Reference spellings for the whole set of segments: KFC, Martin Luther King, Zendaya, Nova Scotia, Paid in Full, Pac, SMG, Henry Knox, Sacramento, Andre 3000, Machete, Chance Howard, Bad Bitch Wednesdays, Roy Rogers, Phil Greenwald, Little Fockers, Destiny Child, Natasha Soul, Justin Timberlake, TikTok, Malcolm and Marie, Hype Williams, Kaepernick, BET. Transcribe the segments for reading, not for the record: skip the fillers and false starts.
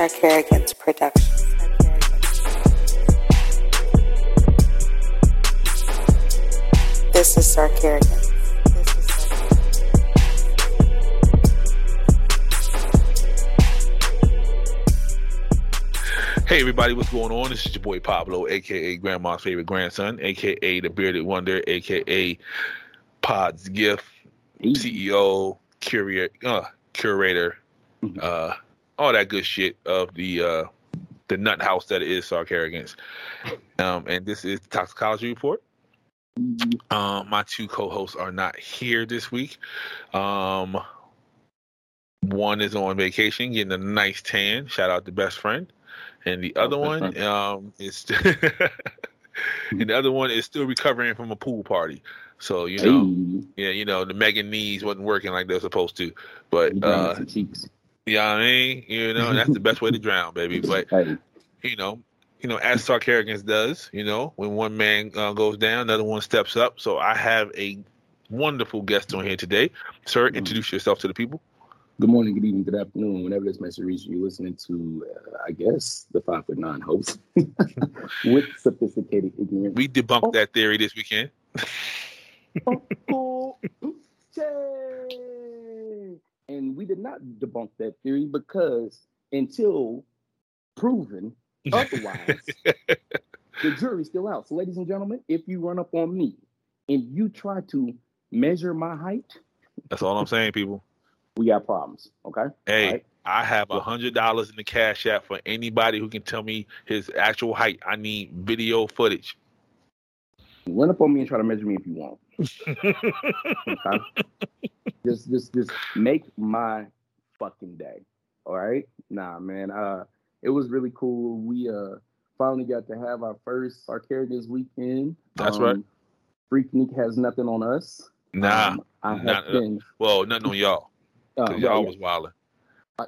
Sarkarigan's production. This is Sarkarigan. Hey everybody, what's going on? This is your boy Pablo, aka Grandma's Favorite Grandson, aka The Bearded Wonder, aka Pod's Gift, CEO, curator, all that good shit of the nut house that is Sarkarigan's. And this is the Toxicology Report. My two co-hosts are not here this week. One is on vacation, getting a nice tan. Shout out to best friend. And the other one is still recovering from a pool party. So you know, the Megan knees wasn't working like they're supposed to. But that's the best way to drown, baby. But you know, as Sarkarigan does, you know, when one man goes down, another one steps up. So I have a wonderful guest on here today, sir. Introduce yourself to the people. Good morning, good evening, good afternoon. Whenever this message reaches you, listening to, I guess, the 5'9" host with sophisticated ignorance. We debunked that theory this weekend. And we did not debunk that theory because until proven otherwise, the jury's still out. So, ladies and gentlemen, if you run up on me and you try to measure my height, that's all I'm saying, people. We got problems, okay? Hey, right. I have $100 in the Cash App for anybody who can tell me his actual height. I need video footage. Run up on me and try to measure me if you want. Okay? Just make my fucking day, all right? Nah, man, it was really cool. We finally got to have our first Sarkarigan weekend. That's right. Freaknik has nothing on us. Nah. Nothing on y'all. Y'all was wilding.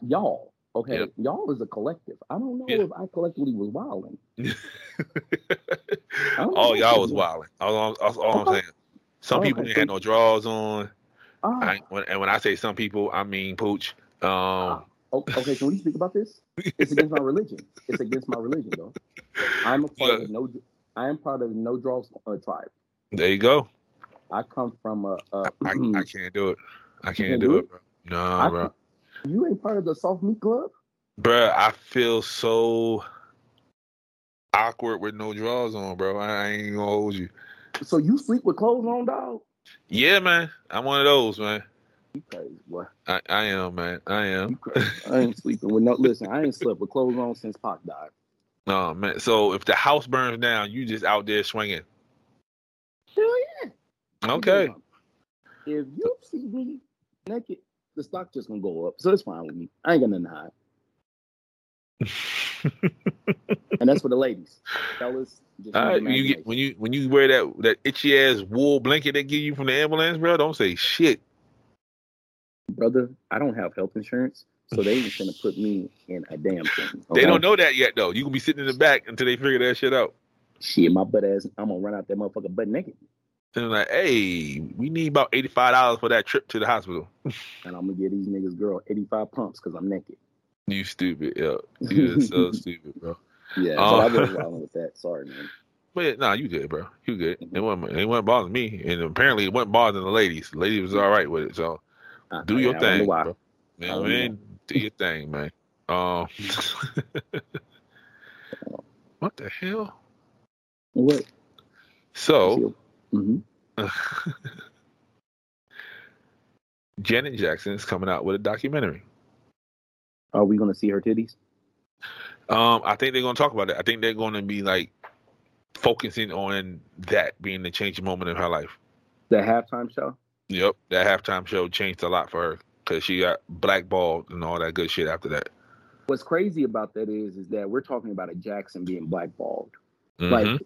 Y'all. Okay. Yep. Y'all is a collective. I don't know if I collectively was wilding. All y'all was wilding. That's all I'm saying. Some people didn't have no drawers on. When I say some people, I mean Pooch. Okay, so when you speak about this, it's against my religion. It's against my religion, though. I am part of the no draws tribe. There you go. I come from a... I can't do it. I can't do it, bro. No, bro. You ain't part of the soft meat club? Bro, I feel so awkward with no drawers on, bro. I ain't gonna hold you. So you sleep with clothes on, dog? Yeah, man. I'm one of those, man. You crazy, boy. I am, man. I am. I ain't sleeping with no... Listen, I ain't slept with clothes on since Pac died. No, man. So if the house burns down, you just out there swinging? Hell yeah. Okay. If you see me naked... The stock just gonna go up, so it's fine with me. I ain't got nothing to hide, and that's for the ladies. Fellas, just when you wear that itchy ass wool blanket they give you from the ambulance, bro, don't say shit, brother. I don't have health insurance, so they ain't gonna put me in a damn thing. Okay? They don't know that yet, though. You gonna be sitting in the back until they figure that shit out. Shit, my butt ass, I'm gonna run out that motherfucker butt naked. And like, hey, we need about $85 for that trip to the hospital. And I'm gonna give these niggas, girl, 85 pumps because I'm naked. You stupid, yeah. You so stupid, bro. Yeah, so I was wrong with that. Sorry, man. But nah, you good, bro. You good. Mm-hmm. It wasn't bothering me, and apparently it wasn't bothering the ladies. The ladies was all right with it. So do your thing, bro. You know what I mean? Do your thing, man. What the hell? What? So. Mm-hmm. Janet Jackson is coming out with a documentary. Are we going to see her titties? I think they're going to talk about it. I think they're going to be like focusing on that being the changing moment in her life. That halftime show? Yep, that halftime show changed a lot for her because she got blackballed and all that good shit after that. What's crazy about that is that we're talking about a Jackson being blackballed. Mm-hmm. Like,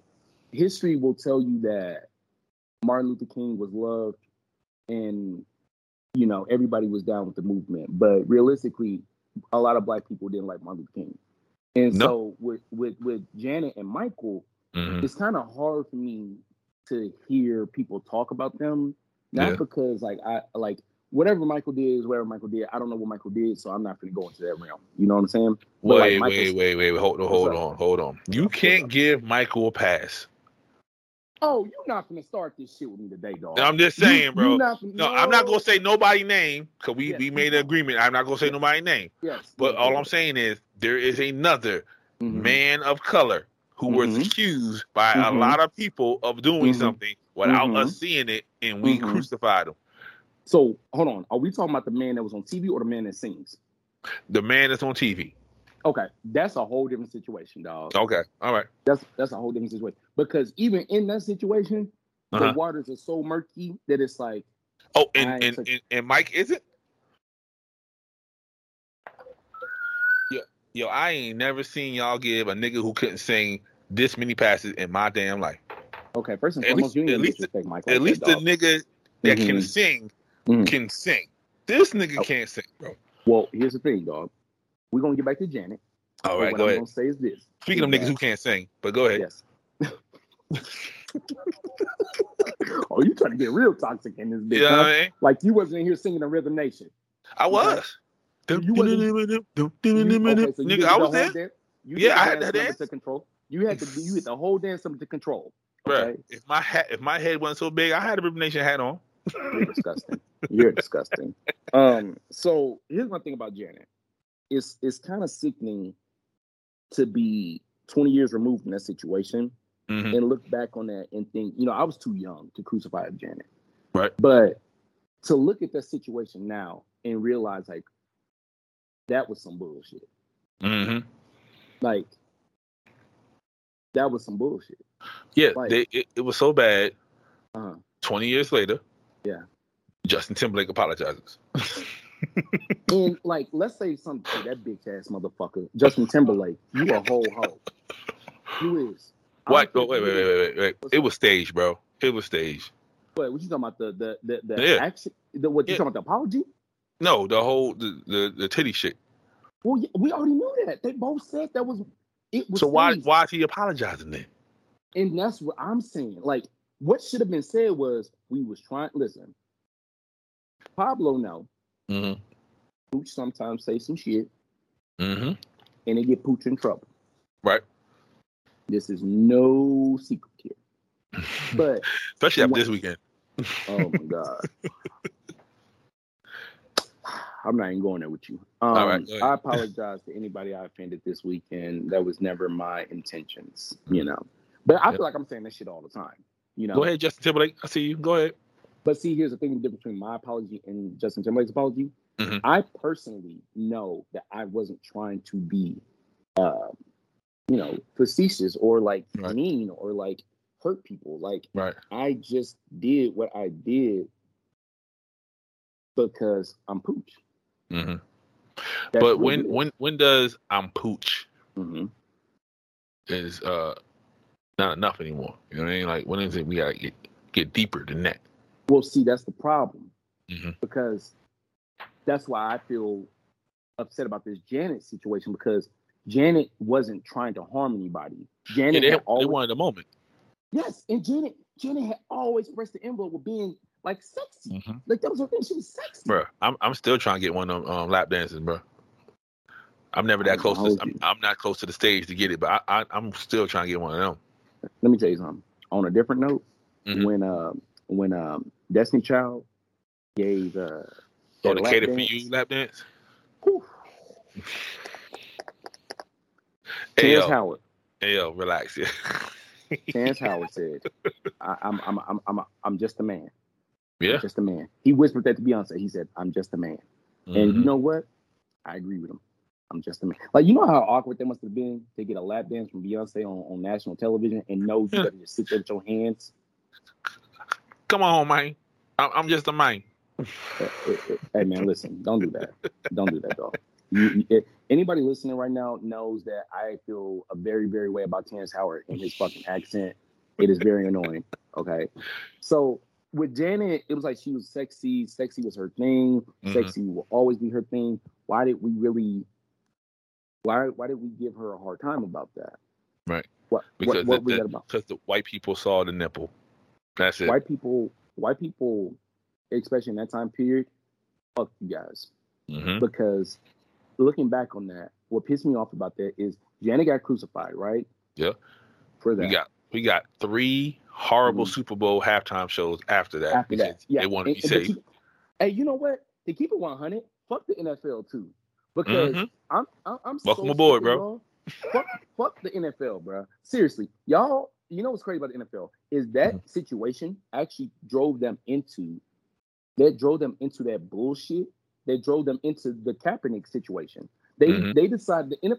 history will tell you that Martin Luther King was loved and, you know, everybody was down with the movement. But realistically, a lot of black people didn't like Martin Luther King. And so with Janet and Michael, it's kind of hard for me to hear people talk about them. Not because like I like whatever Michael did is whatever Michael did. I don't know what Michael did, so I'm not going to go into that realm. You know what I'm saying? Wait, like wait. Hold on. You can't give Michael a pass. Oh, you're not going to start this shit with me today, dog. I'm just saying, bro. I'm not going to say nobody's name, because we made an agreement. I'm not going to say nobody's name. Yes. But all I'm saying is there is another man of color who was accused by a lot of people of doing something without us seeing it, and we crucified him. So, hold on. Are we talking about the man that was on TV or the man that sings? The man that's on TV. Okay. That's a whole different situation, dog. Okay. All right. That's a whole different situation. Because even in that situation, the waters are so murky that it's like... Oh, and Mike, is it? Yo, I ain't never seen y'all give a nigga who couldn't sing this many passes in my damn life. Okay, first and foremost, you need to respect Michael. At least the nigga that can sing... can sing. This nigga can't sing, bro. Well, here's the thing, dog. We're going to get back to Janet. All right, go ahead. What I'm going to say is this. Speaking of niggas who can't sing, but go ahead. Yes. Oh, you trying to get real toxic in this bitch, huh? I mean? Like you wasn't in here singing a Rhythm Nation. I was. Nigga, I was there. I had that dance under control. You had the whole dance under control. Okay? Bro, if my head wasn't so big, I had a Rhythm Nation hat on. You're disgusting. So here's my thing about Janet. It's kind of sickening to be 20 years removed from that situation and look back on that and think, I was too young to crucify Janet. Right. But to look at that situation now and realize like that was some bullshit. Like that was some bullshit. Yeah, like, it was so bad. 20 years later. Yeah. Justin Timberlake apologizes. And like, let's say something to that bitch ass motherfucker, Justin Timberlake. You a whole hoe. You is. What? Wait. It was staged, bro. It was staged. But what you talking about? The action? What you talking about? The apology? No, the whole the titty shit. Well, we already knew that. They both said that was it. Was so staged. Why is he apologizing then? And that's what I'm saying. Like. What should have been said was we was trying. Listen, Pablo know. Pooch sometimes say some shit, and they get Pooch in trouble. Right. This is no secret here. But especially after this weekend. Oh my god. I'm not even going there with you. All right, I apologize to anybody I offended this weekend. That was never my intentions. But I feel like I'm saying that shit all the time. Go ahead, Justin Timberlake. I see you. Go ahead. But see, here's the thing: the difference between my apology and Justin Timberlake's apology. I personally know that I wasn't trying to be, facetious or like mean or like hurt people. Like I just did what I did because I'm Pooch. But when does I'm Pooch is not enough anymore. You know what I mean? Like, when is it we gotta get deeper than that? Well, see, that's the problem. Because that's why I feel upset about this Janet situation, because Janet wasn't trying to harm anybody. Janet they wanted a moment. Yes, and Janet had always pressed the envelope with being like sexy. Like that was her thing. She was sexy. Bro, I'm still trying to get one of lap dances, bro. I'm never that close. I'm not close to the stage to get it, but I'm still trying to get one of them. Let me tell you something. On a different note, when Destiny Child gave the Cater for You lap dance, Chance Howard, relax. Yeah. Chance Howard said, "I'm just a man. Yeah, I'm just a man." He whispered that to Beyonce. He said, "I'm just a man," and you know what? I agree with him. I'm just a man. Like, you know how awkward that must have been to get a lap dance from Beyonce on national television and know you gotta just sit there with your hands. Come on, man. I'm just a man. Hey, man, listen. Don't do that. Don't do that, dog. Anybody listening right now knows that I feel a very, very way about Terrence Howard and his fucking accent. It is very annoying. Okay. So, with Janet, it was like she was sexy. Sexy was her thing. Sexy will always be her thing. Why did we give her a hard time about that? Right. What was that about? Because the white people saw the nipple. That's it. White people, especially in that time period, fuck you guys. Mm-hmm. Because looking back on that, what pissed me off about that is Janet got crucified, right? Yeah. For that. We got three horrible Super Bowl halftime shows after that. After that. Yeah. They wanted to be safe. Hey, you know what? To keep it 100, fuck the NFL too. Because I'm welcome aboard, bro. Fuck the NFL, bro. Seriously. Y'all, you know what's crazy about the NFL is that situation actually drove them into that bullshit. They drove them into the Kaepernick situation. They decided the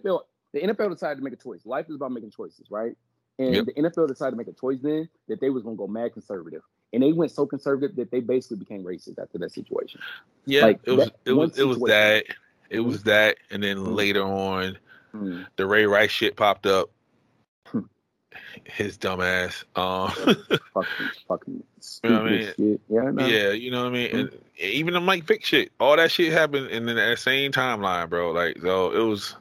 NFL decided to make a choice. Life is about making choices, right? And the NFL decided to make a choice then that they was gonna go mad conservative. And they went so conservative that they basically became racist after that situation. Yeah, like, it was that and then later on the Ray Rice shit popped up. His dumb ass. Fucking you know what I mean? Shit. Yeah, you know what I mean? And even the Mike Vick shit. All that shit happened in that same timeline, bro. Like, so it was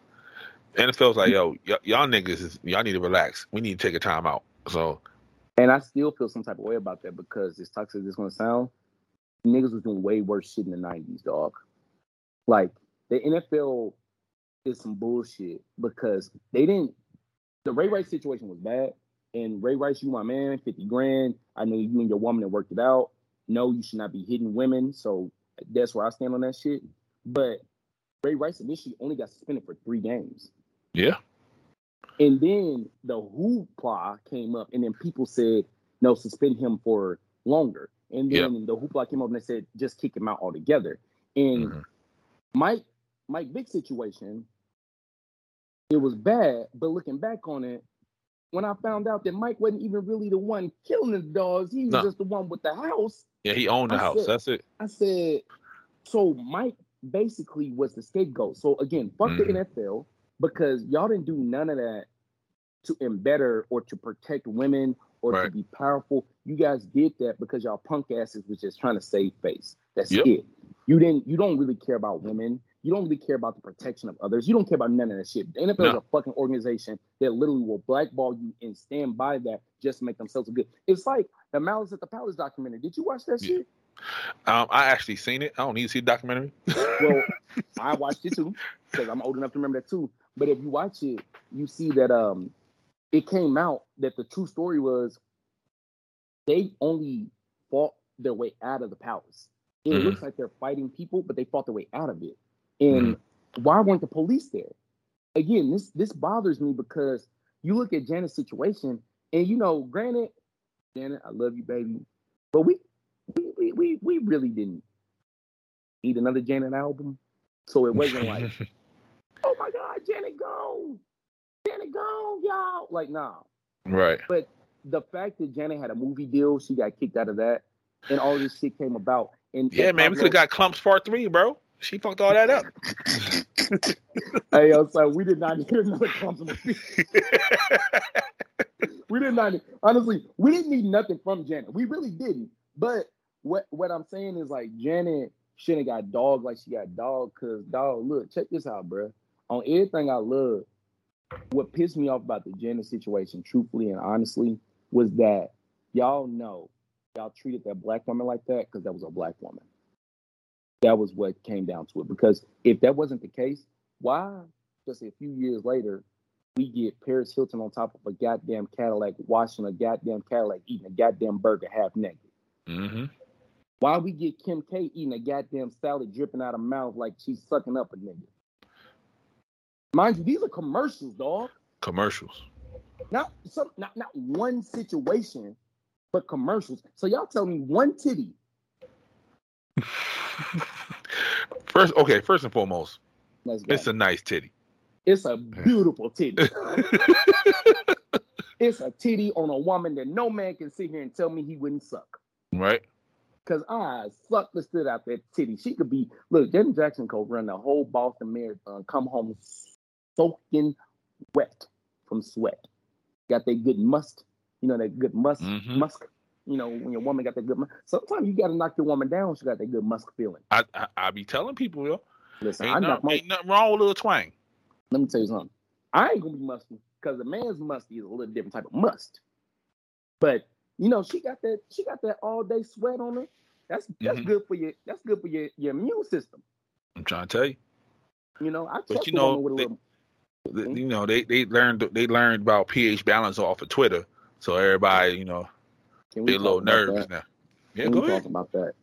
NFL's like, yo, y'all niggas, y'all need to relax. We need to take a time out. So, and I still feel some type of way about that because as toxic as it's going to sound, niggas was doing way worse shit in the 90s, dog. Like, the NFL is some bullshit because they didn't. The Ray Rice situation was bad, and Ray Rice, you my man, 50 grand. I know you and your woman have worked it out. No, you should not be hitting women, so that's where I stand on that shit. But Ray Rice initially only got suspended for 3 games. Yeah. And then the hoopla came up, and then people said, no, suspend him for longer. And then the hoopla came up, and they said, just kick him out altogether. And Mike Vick situation, it was bad, but looking back on it, when I found out that Mike wasn't even really the one killing the dogs, he was just the one with the house. Yeah, he owned the house. That's it. I said, so Mike basically was the scapegoat. So again, fuck the NFL because y'all didn't do none of that to embetter or to protect women or to be powerful. You guys did that because y'all punk asses was just trying to save face. That's it. You don't really care about women. You don't really care about the protection of others. You don't care about none of that shit. The NFL is a fucking organization that literally will blackball you and stand by that just to make themselves good. It's like the Malice at the Palace documentary. Did you watch that shit? I actually seen it. I don't need to see the documentary. Well, I watched it too because I'm old enough to remember that too. But if you watch it, you see that it came out that the true story was they only fought their way out of the palace. It looks like they're fighting people, but they fought their way out of it. And why weren't the police there? Again, this bothers me because you look at Janet's situation, and you know, granted, Janet, I love you, baby, but we really didn't need another Janet album, so it wasn't like, oh my God, Janet gone, y'all, like nah, right? But the fact that Janet had a movie deal, she got kicked out of that, and all this shit came about, and yeah, man, we could have got Clumps Part 3, bro. She fucked all that up. Hey, yo, so we did not need another Clumps on the feet. We did not need, honestly, we didn't need nothing from Janet. We really didn't. But what I'm saying is, like, Janet shouldn't have got dogged like she got dogged because, dog, look, check this out, bro. On everything I love, what pissed me off about the Janet situation, truthfully and honestly, was that y'all know y'all treated that black woman like that because that was a black woman. That was what came down to it. Because if that wasn't the case, why just a few years later we get Paris Hilton on top of a goddamn Cadillac, washing a goddamn Cadillac, eating a goddamn burger half naked? Mm-hmm. Why we get Kim K eating a goddamn salad dripping out of her mouth like she's sucking up a nigga? Mind you, these are commercials, dog. Commercials. Not one situation, but commercials. So y'all tell me one titty. First and foremost, it's a nice titty. It's a beautiful titty. It's a titty on a woman that no man can sit here and tell me he wouldn't suck. Right? Because I sucked the shit out that titty. She could be, look, Janet Jackson could run the whole Boston Marathon, come home soaking wet from sweat. Got that good musk, you know, that good musk. You know, when your woman got that good musk. Sometimes you got to knock your woman down when she got that good musk feeling. I be telling people, yo. Listen, ain't nothing wrong with a little twang. Let me tell you something. I ain't going to be musty because a man's musty is a little different type of must. But, you know, she got that all day sweat on her. That's good for your your immune system. I'm trying to tell you. You know, I checked on with a little. You know, they learned about pH balance off of Twitter, so everybody, you know, be a little nervous now. Yeah, go ahead. Talk about that,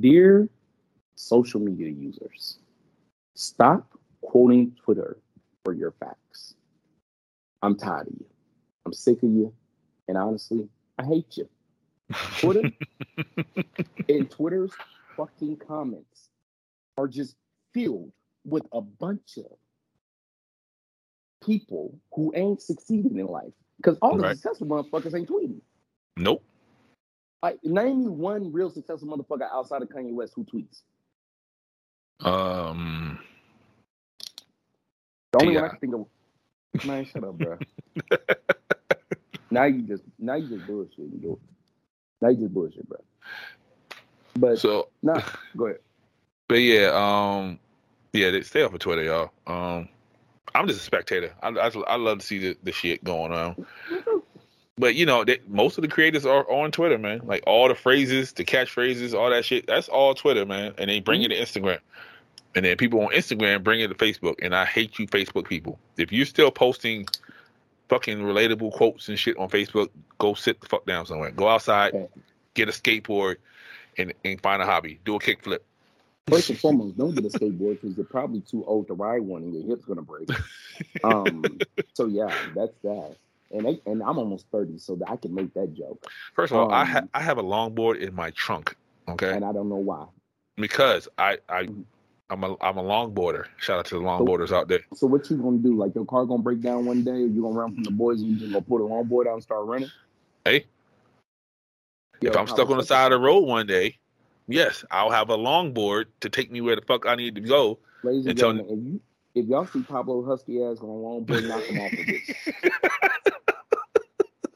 dear social media users. Stop quoting Twitter for your facts. I'm tired of you. I'm sick of you, and honestly, I hate you. Twitter and Twitter's fucking comments are just filled with a bunch of people who ain't succeeding in life. Because all the successful motherfuckers ain't tweeting. Nope. Like, name me one real successful motherfucker outside of Kanye West who tweets. The only one I can think of. Man, shut up, bro. Now you just bullshit. Now you just bullshit, bro. But so nah, go ahead. But they stay off of Twitter, y'all. I'm just a spectator. I love to see the shit going on. But, you know, most of the creators are on Twitter, man. Like, all the phrases, the catchphrases, all that shit, that's all Twitter, man. And they bring it to Instagram. And then people on Instagram bring it to Facebook. And I hate you, Facebook people. If you're still posting fucking relatable quotes and shit on Facebook, go sit the fuck down somewhere. Go outside, get a skateboard, and find a hobby. Do a kickflip. First and foremost, don't get a skateboard because you're probably too old to ride one and your hip's going to break. So, yeah, that's that. And I'm almost 30, so that I can make that joke. First of all, I have a longboard in my trunk, okay? And I don't know why. Because I'm a longboarder. Shout out to the longboarders out there. So what you gonna do? Like, your car gonna break down one day, or you gonna run from the boys and you just gonna pull the longboard out and start running? Hey, if I'm stuck on the side of the road one day, yes, I'll have a longboard to take me where the fuck I need to go. Ladies and gentlemen, if y'all see Pablo Husky ass on a longboard, knock him off of this.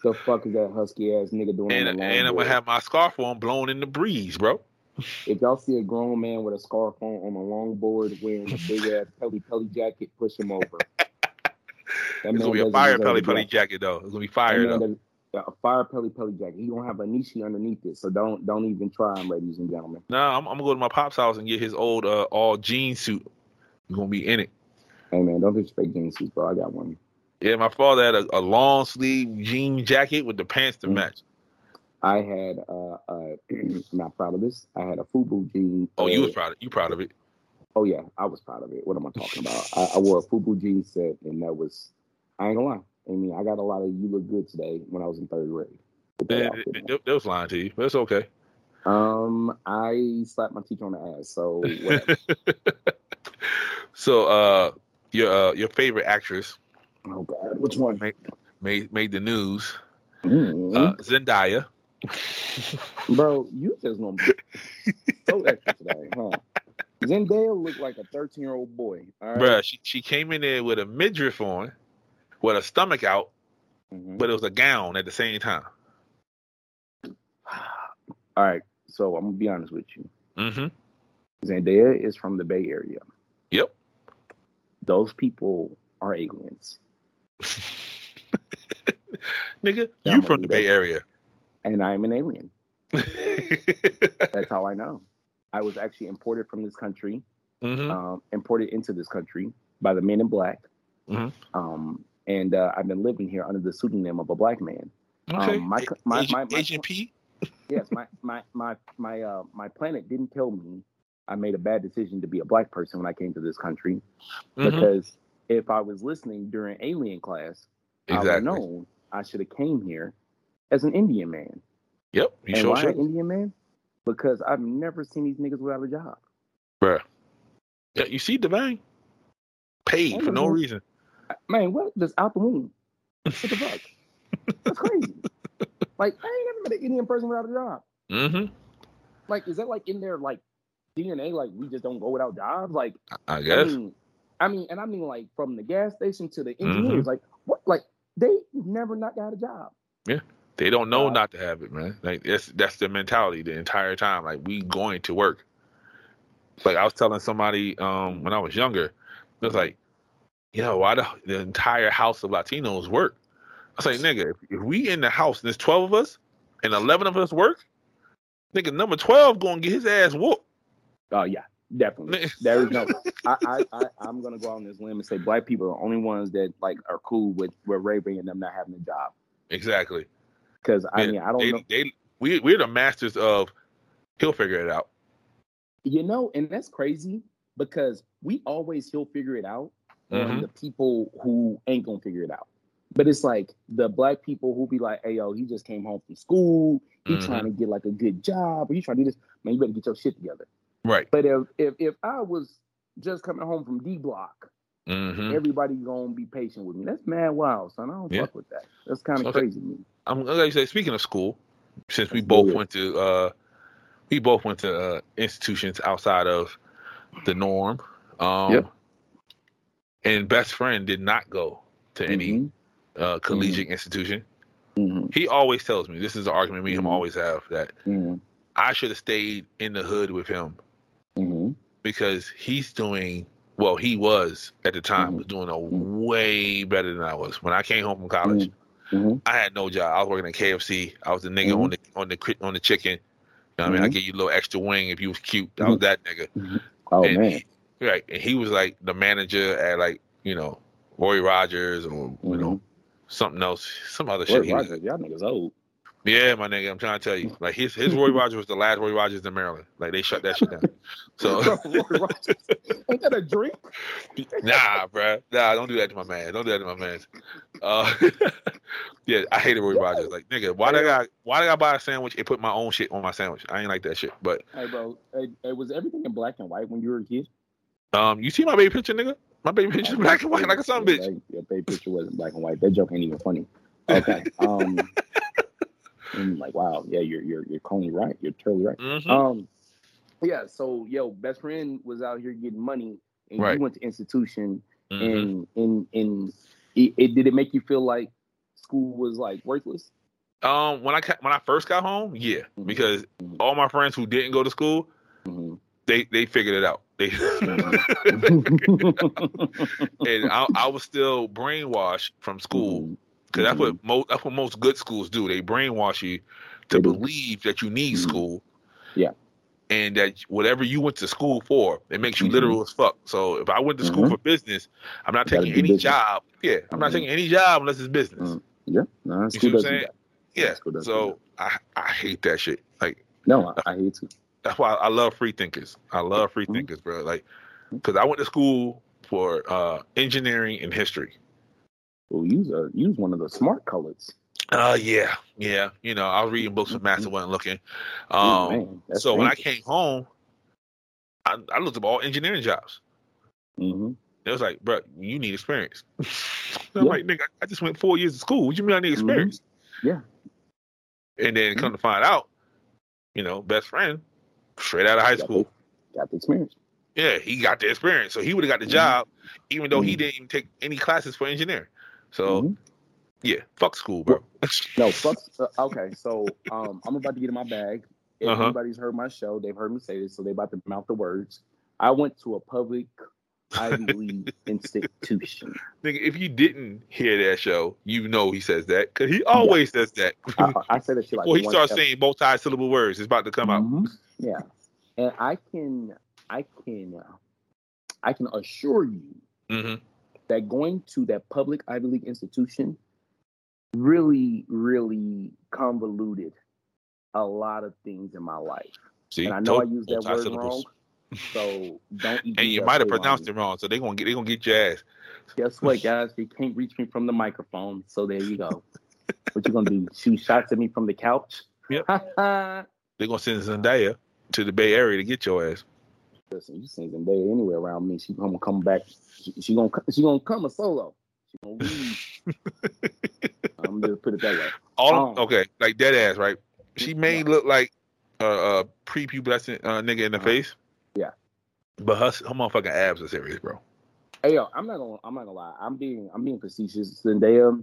The fuck is that husky ass nigga doing? And I'm gonna have my scarf on, blown in the breeze, bro. If y'all see a grown man with a scarf on a longboard, wearing a big ass Pelle Pelle jacket, push him over. It's gonna be a fire Pelle Pelle jacket though. It's gonna be fire though. A fire Pelle Pelle jacket. He gonna have a nishi underneath it, so don't even try him, ladies and gentlemen. Nah, I'm gonna go to my pop's house and get his old all jean suit. He's gonna be in it. Hey man, don't disrespect jean suits, bro. I got one. Yeah, my father had a long sleeve jean jacket with the pants to match. I had not proud of this. I had a FUBU jean. Oh, you was proud of it. You proud of it? Oh yeah, I was proud of it. What am I talking about? I wore a FUBU jean set, and that was. I ain't gonna lie. I mean, I got a lot of "you look good today" when I was in third grade. They was lying to you, but it's okay. I slapped my teacher on the ass. So. Whatever. So, your favorite actress. Oh God! Which one made the news? Zendaya. Bro, you just gonna be so extra today, huh? Zendaya looked like a 13-year-old boy. All right? Bro, she came in there with a midriff on, with a stomach out, but it was a gown at the same time. All right, so I'm gonna be honest with you. Zendaya is from the Bay Area. Yep. Those people are ignorance. Nigga, you from the Bay Area. And I'm an alien. That's how I know. I was actually imported from this country, imported into this country by the men in black. And I've been living here under the pseudonym of a black man. Okay. Agent P? Yes, my planet didn't tell me I made a bad decision to be a black person when I came to this country. Because if I was listening during alien class, I would have known I should have came here as an Indian man. Yep. Why an Indian man? Because I've never seen these niggas without a job. Bruh. Yeah, you see Devine? Paid for no reason. Man, what? Just out the womb. What the fuck? That's crazy. Like, I ain't never met an Indian person without a job. Like, is that like in their like DNA? Like, we just don't go without jobs? Like, I guess. I mean, like from the gas station to the engineers, like what? Like they never not got a job. Yeah, they don't know not to have it, man. Like that's the mentality the entire time. Like we going to work. Like I was telling somebody when I was younger, it was like, you know, why the entire house of Latinos work? I was like, nigga, if we in the house and there's 12 of us and 11 of us work, Nigga, number 12 gonna get his ass whooped. Oh yeah, definitely. There is no. I'm gonna go out on this limb and say black people are the only ones that like are cool with Ray Ray and them not having a job. Exactly. Because I mean, I don't know. We're the masters of he'll figure it out. You know, and that's crazy because we always he'll figure it out on the people who ain't gonna figure it out. But it's like the black people who be like, hey, yo, he just came home from school. He trying to get like a good job. Or you trying to do this. Man, you better get your shit together. Right. But if I was just coming home from D Block, everybody going to be patient with me. That's mad wild, son. I don't fuck with that. That's kind of crazy to me. I'm going to say, speaking of school, since we both went to institutions outside of the norm, and best friend did not go to any collegiate institution. He always tells me, this is the argument me and him always have, that I should have stayed in the hood with him because he was at the time was doing a way better than I was. When I came home from college, I had no job. I was working at KFC. I was the nigga on the chicken. You know what I mean? I give you a little extra wing if you was cute. I was that nigga. Oh, and man. And he was like the manager at like, you know, Roy Rogers or, you know, something else, some other Roy shit. Rogers, y'all niggas old. Yeah, my nigga, I'm trying to tell you. Like his Roy Rogers was the last Roy Rogers in Maryland. Like they shut that shit down. So Roy Rogers. Ain't that a drink? Nah, bruh. Nah, don't do that to my man. Don't do that to my man. Yeah, I hated Roy Rogers. Like nigga, why did I buy a sandwich and put my own shit on my sandwich? I ain't like that shit. But hey, bro, was everything in black and white when you were a kid? You see my baby picture, nigga? My baby picture was black and white like a son bitch. Your baby picture wasn't black and white. That joke ain't even funny. Okay. And like, wow, yeah, you're totally right. You're totally right. Yeah, so yo, best friend was out here getting money and you went to institution and it did it make you feel like school was like worthless? When I first got home, yeah. Because all my friends who didn't go to school, they figured it out. They and I was still brainwashed from school because that's what most good schools do. They brainwash you to believe that you need school, and that whatever you went to school for, it makes you literal as fuck. So if I went to school for business, I'm not taking any job. Yeah, I'm not taking any job unless it's business. Yeah, no, you see what I'm saying? Yeah. So I hate that shit. Like no, I hate it. That's why I love free thinkers. I love free thinkers, bro. Like, because I went to school for engineering and history. Well, you was one of the smart colors. Yeah. You know, I was reading books with master wasn't looking. So when I came home, I looked up all engineering jobs. It was like, bro, you need experience. I'm like, nigga, I just went 4 years of school. What do you mean I need experience? Yeah. And then come to find out, you know, best friend. Straight out of high school. Got the experience. Yeah, he got the experience. So he would have got the job, even though he didn't even take any classes for engineering. So, yeah, fuck school, bro. No, fuck. Okay, so I'm about to get in my bag. If anybody's heard my show, they've heard me say this, so they about to mouth the words. I went to a public Ivy League institution. Nigga, if you didn't hear that show, you know he says that because he always says that. I said that shit like before he starts saying multi-syllable words. It's about to come out. Yeah, and I can assure you that going to that public Ivy League institution really, really convoluted a lot of things in my life. See, and I know I used that word wrong. So don't. And you might have pronounced it wrong, so they're gonna get your ass. Guess what, guys? They can't reach me from the microphone. So there you go. What you gonna do? Shoot shots at me from the couch? Yep. They're gonna send Zendaya to the Bay Area to get your ass. Listen, you seen Zendaya anywhere around me. She's gonna come back. She gonna come a solo. She gonna leave. I'm gonna put it that way. Okay, like dead ass, right? She may look like a prepubescent nigga in the face. Yeah, but her motherfucking abs are serious, bro. Hey yo, I'm not gonna lie. I'm being facetious. Zendaya,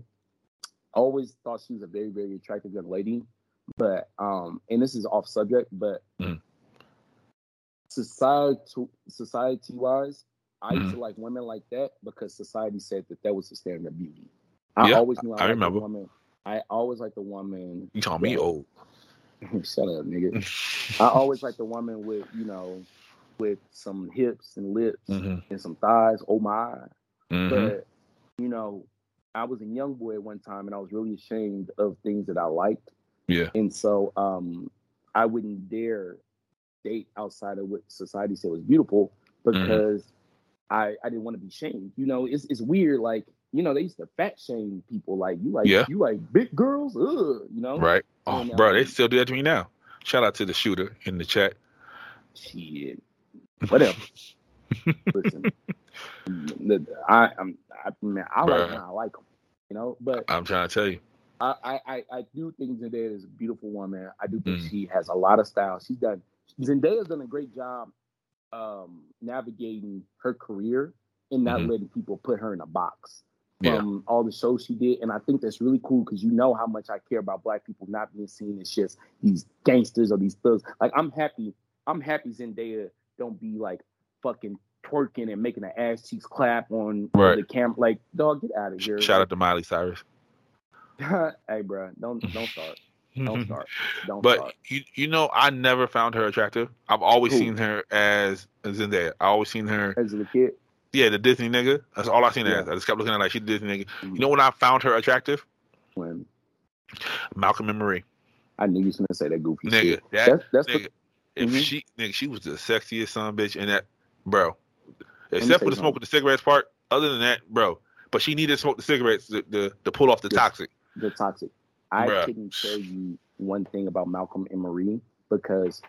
always thought she was a very, very attractive young lady, but and this is off subject, but. Society-wise, I used to like women like that because society said that was the standard of beauty. I always knew I remember. I always liked the woman. You told me old. Shut up, nigga. I always like the woman with, you know, with some hips and lips and some thighs. Oh my. But, you know, I was a young boy at one time and I was really ashamed of things that I liked. Yeah. And so I wouldn't dare date outside of what society said was beautiful because I didn't want to be shamed. You know, it's weird. Like, you know, they used to fat shame people. Like, you like big girls? Ugh, you know? Right. Oh, and, bro, they still do that to me now. Shout out to the shooter in the chat. Shit. Whatever. Listen. I like them. I like them, you know. But I'm trying to tell you, I do think Zendaya is a beautiful woman. I do think she has a lot of style. Zendaya's done a great job navigating her career and not letting people put her in a box from all the shows she did. And I think that's really cool because you know how much I care about black people not being seen as just these gangsters or these thugs. Like I'm happy Zendaya don't be like fucking twerking and making her ass cheeks clap on the camera. Like, dog, get out of here. Shout out to Miley Cyrus. Hey, bro, don't start. Don't start. But you know, I never found her attractive. I've always seen her as Zendaya. I always seen her as the kid. Yeah, the Disney nigga. That's all I seen her as. I just kept looking at her like she's the Disney nigga. You know when I found her attractive? When? Malcolm and Marie. I knew you was gonna say that goofy nigga, shit. That's nigga. She was the sexiest son bitch in that, bro. Except for the smoke with the cigarettes part. Other than that, bro. But she needed to smoke the cigarettes to pull off the toxic. I couldn't tell you one thing about Malcolm and Marie because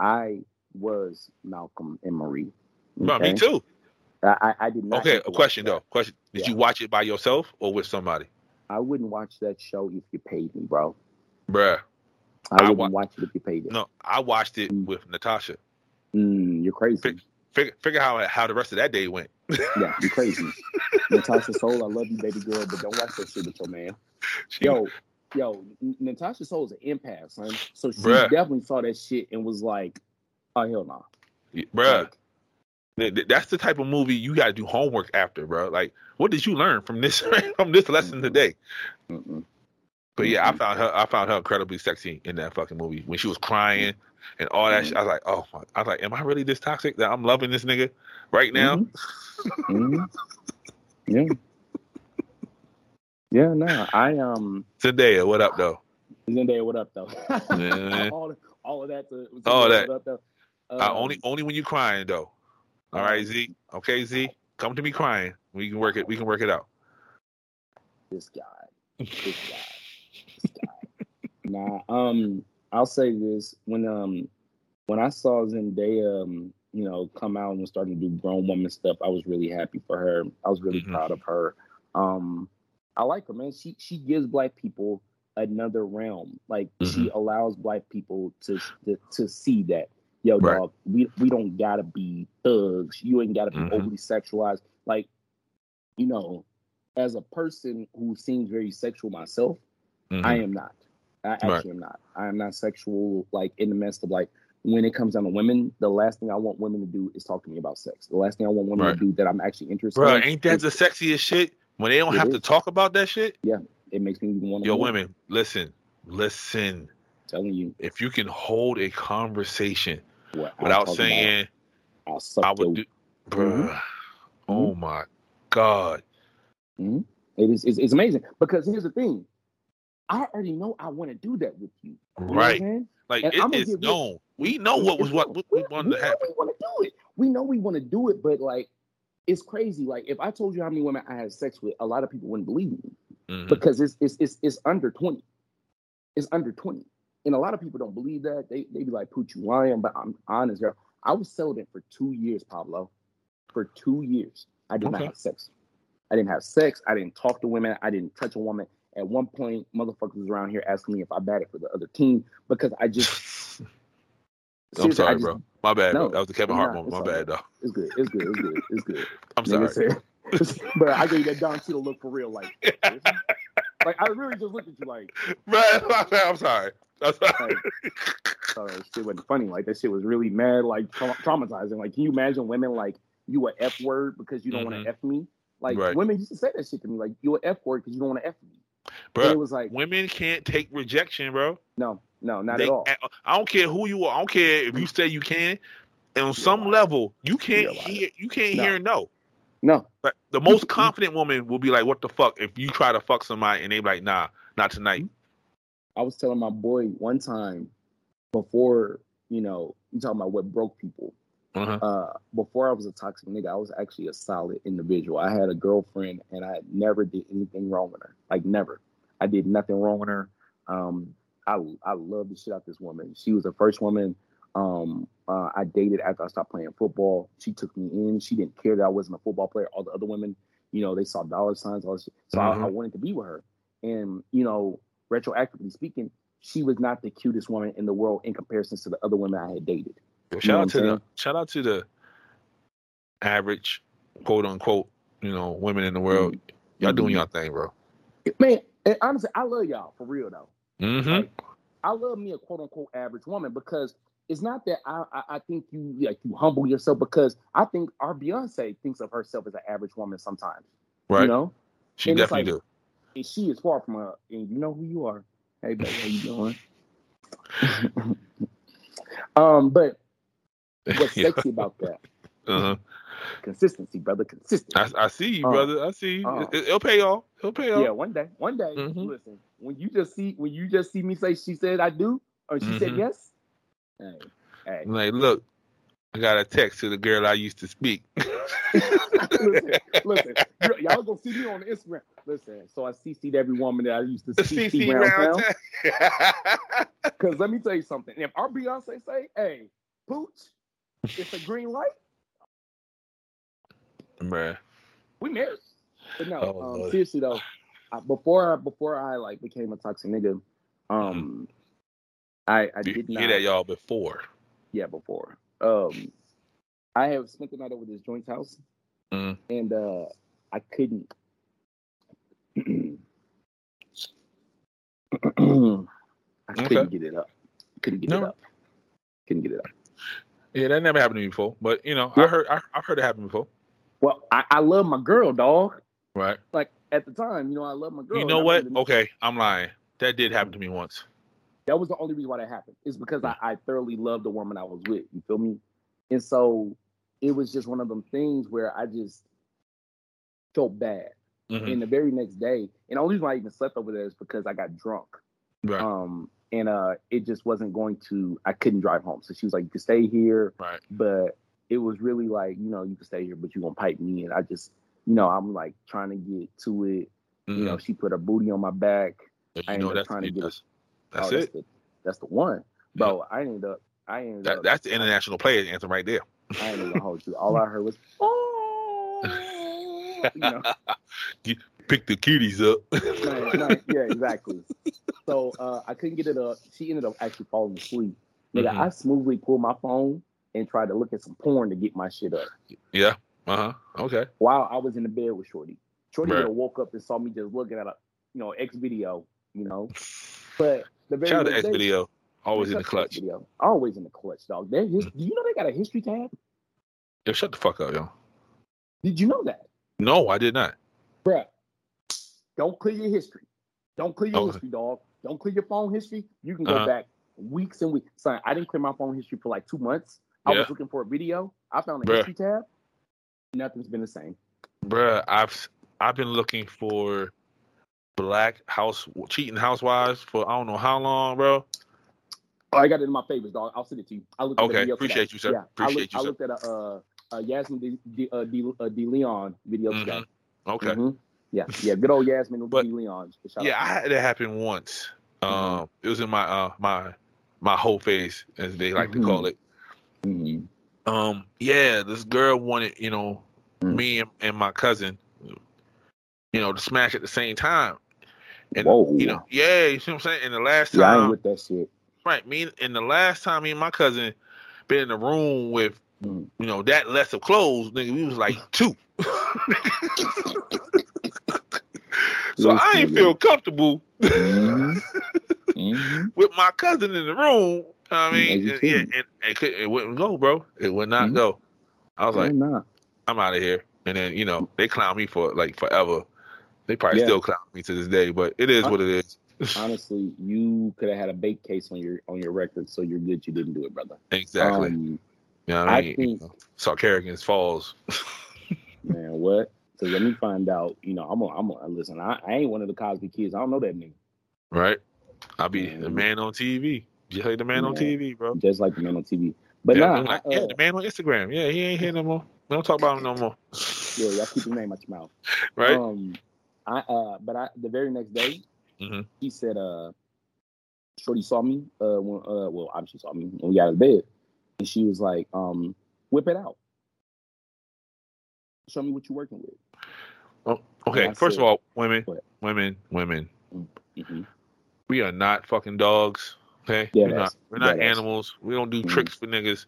I was Malcolm and Marie. Okay? Bro, me too. I did not. Okay, a question. Did you watch it by yourself or with somebody? I wouldn't watch that show if you paid me, bro. Bruh. I wouldn't watch it if you paid me. No, I watched it with Natasha. You're crazy. Figure how the rest of that day went. Yeah, you crazy. Natasha Soul, I love you, baby girl, but don't watch that shit with your man. Yo, Natasha Soul is an empath, son. So she definitely saw that shit and was like, "Oh hell no, bruh." Like, that's the type of movie you got to do homework after, bro. Like, what did you learn from this lesson today? But yeah, I found her incredibly sexy in that fucking movie when she was crying and all that shit. I was like, oh my. I was like, am I really this toxic that I'm loving this nigga right now? Yeah. Yeah, no. Zendaya, what up though? Yeah. all of that to all that. Up, though. Only when you're crying though. All right, Z. Okay, Z. Come to me crying. We can work it out. This guy. Nah, I'll say this. When I saw Zendaya, you know, come out and was starting to do grown woman stuff, I was really happy for her. I was really proud of her. I like her, man. She gives black people another realm. Like she allows black people to see that, yo, dog, we don't gotta be thugs. You ain't gotta be overly sexualized. Like, you know, as a person who seems very sexual myself, I am not. I actually am not. I am not sexual, like, in the midst of, like, when it comes down to women, the last thing I want women to do is talk to me about sex. The last thing I want women to do that I'm actually interested in. Bro, ain't that the sexiest shit? When they don't have to talk about that shit? Yeah, it makes me even want to. Yo, women, listen. I'm telling you. If you can hold a conversation without saying, I would do. Bruh. Oh, my God. It's amazing. Because here's the thing. I already know I want to do that with you. Right. Like, it is known. We know what we wanted to happen. We want to do it. We know we want to do it, but, like, it's crazy. Like, if I told you how many women I had sex with, a lot of people wouldn't believe me because it's under 20. It's under 20. And a lot of people don't believe that. They be like, Pooch, you lying, but I'm honest, girl. I was celibate for 2 years, Pablo. For 2 years. I did not have sex. I didn't have sex. I didn't talk to women. I didn't touch a woman. At one point, motherfuckers was around here asking me if I batted for the other team because I just... I'm sorry, bro. My bad. No, that was the Kevin Hart moment. My bad, though. It's good. I'm sorry. But I gave that Don Cheadle look for real. Like I really just looked at you like... Bro, I'm sorry. That shit wasn't funny. Like, that shit was really mad, like, traumatizing. Like, can you imagine women, like, you a F word because you don't want to F me? Like, women used to say that shit to me. Like, you a F word because you don't want to F me. Bro, it was like, women can't take rejection, bro. No, No, not at all. I don't care who you are. I don't care if you say you can. And on some level, you can't hear. You can't hear no. No. But the most confident woman will be like, "What the fuck?" If you try to fuck somebody and they be like, "Nah, not tonight." I was telling my boy one time before, you know, you talking about what broke people. Uh-huh. Before I was a toxic nigga, I was actually a solid individual. I had a girlfriend and I never did anything wrong with her. Like never. I did nothing wrong with her. I loved the shit out this woman. She was the first woman I dated after I stopped playing football. She took me in. She didn't care that I wasn't a football player. All the other women, you know, they saw dollar signs, all this shit. So I wanted to be with her. And, you know, retroactively speaking, she was not the cutest woman in the world in comparison to the other women I had dated. Shout out to the average, quote unquote, you know, women in the world. Mm-hmm. Y'all doing y'all thing, bro. Man, and honestly, I love y'all for real though. Mm-hmm. Like, I love me a quote unquote average woman because it's not that I think you like you humble yourself because I think our Beyonce thinks of herself as an average woman sometimes. Right. You know, she and definitely like, do. And she is far from her, and you know who you are. Hey, baby, how you doing? But. What's sexy about that? Uh-huh. Consistency, brother. Consistency. I see you, brother. I see you. It'll pay off. It'll pay off. Yeah, one day. Mm-hmm. Listen, when you just see me say she said I do, or she said yes. Hey. Like, look, I got a text to the girl I used to speak. listen, y'all gonna see me on Instagram. Listen, so I CC'd every woman that I used to CC round town. Because let me tell you something. If our Beyonce say, "Hey, Pooch," it's a green light, bruh. We married, but no. Seriously though, before I like became a toxic nigga, I did not hear that y'all before. Yeah, before. I have spent the night over this joint's house, and I couldn't. I couldn't get it up. Yeah, that never happened to me before, but you know, yeah. I've heard it happen before. Well, I love my girl, dog. Right. Like at the time, you know, I love my girl. You know what? Okay, I'm lying. That did happen to me once. That was the only reason why that happened. It's because I thoroughly loved the woman I was with. You feel me? And so it was just one of them things where I just felt bad. Mm-hmm. And the very next day, and the only reason I even slept over there is because I got drunk. Right. And it just wasn't going to, I couldn't drive home. So she was like, "You can stay here." Right. But it was really like, you know, you can stay here, but you're going to pipe me in. I just, you know, I'm like trying to get to it. Mm-hmm. You know, she put her booty on my back. You I ended up trying to get it. That's it. That's the one. Bro, yeah. I ended up. That's the international player anthem right there. I ain't going to hold you. All I heard was, "Oh." You know. You pick the cuties up. Right, yeah, exactly. So I couldn't get it up. She ended up actually falling asleep. Nigga, I smoothly pulled my phone and tried to look at some porn to get my shit up. Yeah. Uh-huh. Okay. While I was in the bed with Shorty. Shorty woke up and saw me just looking at a, you know, X video, you know. But the very shout out to X video. Always in the clutch. Always in the clutch, dog. Do you know they got a history tab? Yo, shut the fuck up, yo. Did you know that? No, I did not. Bruh, don't clear your history. Don't clear your history, dog. Don't clear your phone history. You can go back weeks and weeks. Son, I didn't clear my phone history for like 2 months. I was looking for a video. I found a history tab. Nothing's been the same. Bruh, I've been looking for black cheating housewives for I don't know how long, bro. Oh, I got it in my favorites, dog. I'll send it to you. I looked at the video. Appreciate you, sir. Yeah, I looked at a Yasmin De Leon video today. Okay. Mm-hmm. Yeah, good old Yasmin with Leon. Yeah, I had it happen once. It was in my my whole face, as they like to call it. Mm-hmm. Yeah, this girl wanted, you know, me and my cousin, you know, to smash at the same time. And whoa. You know, yeah, you see what I'm saying? And the last time I ain't with that shit. Right, me and my cousin been in the room with you know, that less of clothes, nigga, we was like two. So I ain't feel comfortable with my cousin in the room. I mean, it wouldn't go, bro. It would not go. I was like, I'm out of here. And then, you know, they clown me for like forever. They probably still clown me to this day, but it is what it is. honestly, you could have had a bait case on your record, so you're good you didn't do it, brother. Exactly. You know I mean? Think Sarkarigan falls. Man, what? So let me find out. You know, I'm listen. I ain't one of the Cosby kids. I don't know that nigga. Right. I'll be the man on TV. Just like the man on TV, bro. Just like the man on TV. But yeah, nah. The man on Instagram. Yeah, he ain't here no more. We don't talk about him no more. Yeah, y'all keep his name out your mouth. Right. But the very next day, mm-hmm. he said, Shorty saw me. Obviously saw me when we got out of bed. And she was like, whip it out. Show me what you're working with. Oh, okay. First of all, women. Mm-hmm. We are not fucking dogs. Okay. Yeah, we're not animals. We don't do mm-hmm. tricks for niggas.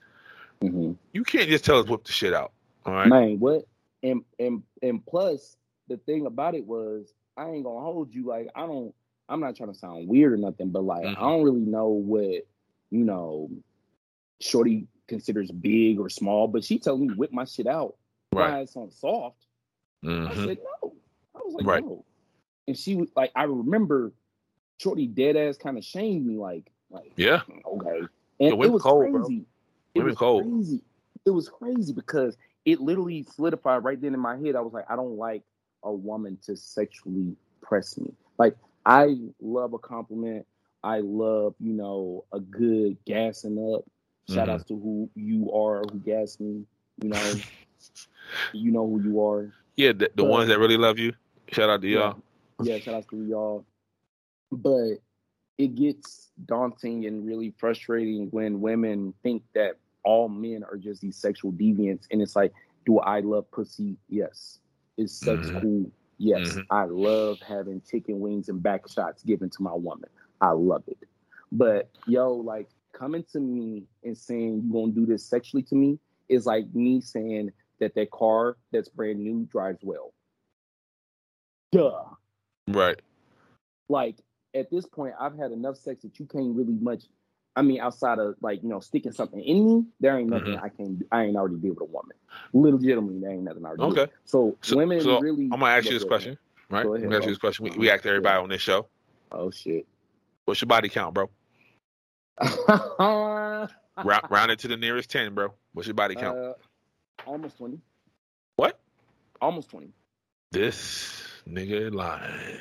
Mm-hmm. You can't just tell us whip the shit out. All right. Man, what? And plus the thing about it was I ain't gonna hold you. Like I'm not trying to sound weird or nothing, but like mm-hmm. I don't really know what, you know, Shorty considers big or small, but she told me to whip my shit out. Right. My ass on soft. Mm-hmm. I said no. I was like, right. No. And she was like, I remember Shorty dead ass kind of shamed me, like yeah. Okay. And it was cold, crazy. Bro. It was cold. It was crazy because it literally solidified right then in my head. I was like, I don't like a woman to sexually press me. Like, I love a compliment. I love, you know, a good gassing up. Shout mm-hmm. outs to who you are, who gassed me. You know, you know who you are. Yeah, the ones that really love you. Shout out to y'all. Yeah, shout out to y'all. But it gets daunting and really frustrating when women think that all men are just these sexual deviants. And it's like, do I love pussy? Yes. Is sex mm-hmm. cool? Yes. Mm-hmm. I love having chicken wings and back shots given to my woman. I love it. But, yo, like, coming to me and saying you're going to do this sexually to me is like me saying that that car that's brand new drives well. Duh. Right. Like, at this point, I've had enough sex that you can't really much... I mean, outside of, like, you know, sticking something in me, there ain't nothing mm-hmm. I ain't already did with a woman. Legitimately, there ain't nothing I already did. Okay. So women really... I'm going to ask you this question, right? Go ahead, I'm going to ask you this question. We ask everybody on this show. Oh, shit. What's your body count, bro? Round it to the nearest 10, bro. What's your body count? Almost 20. What? Almost 20. This nigga lying.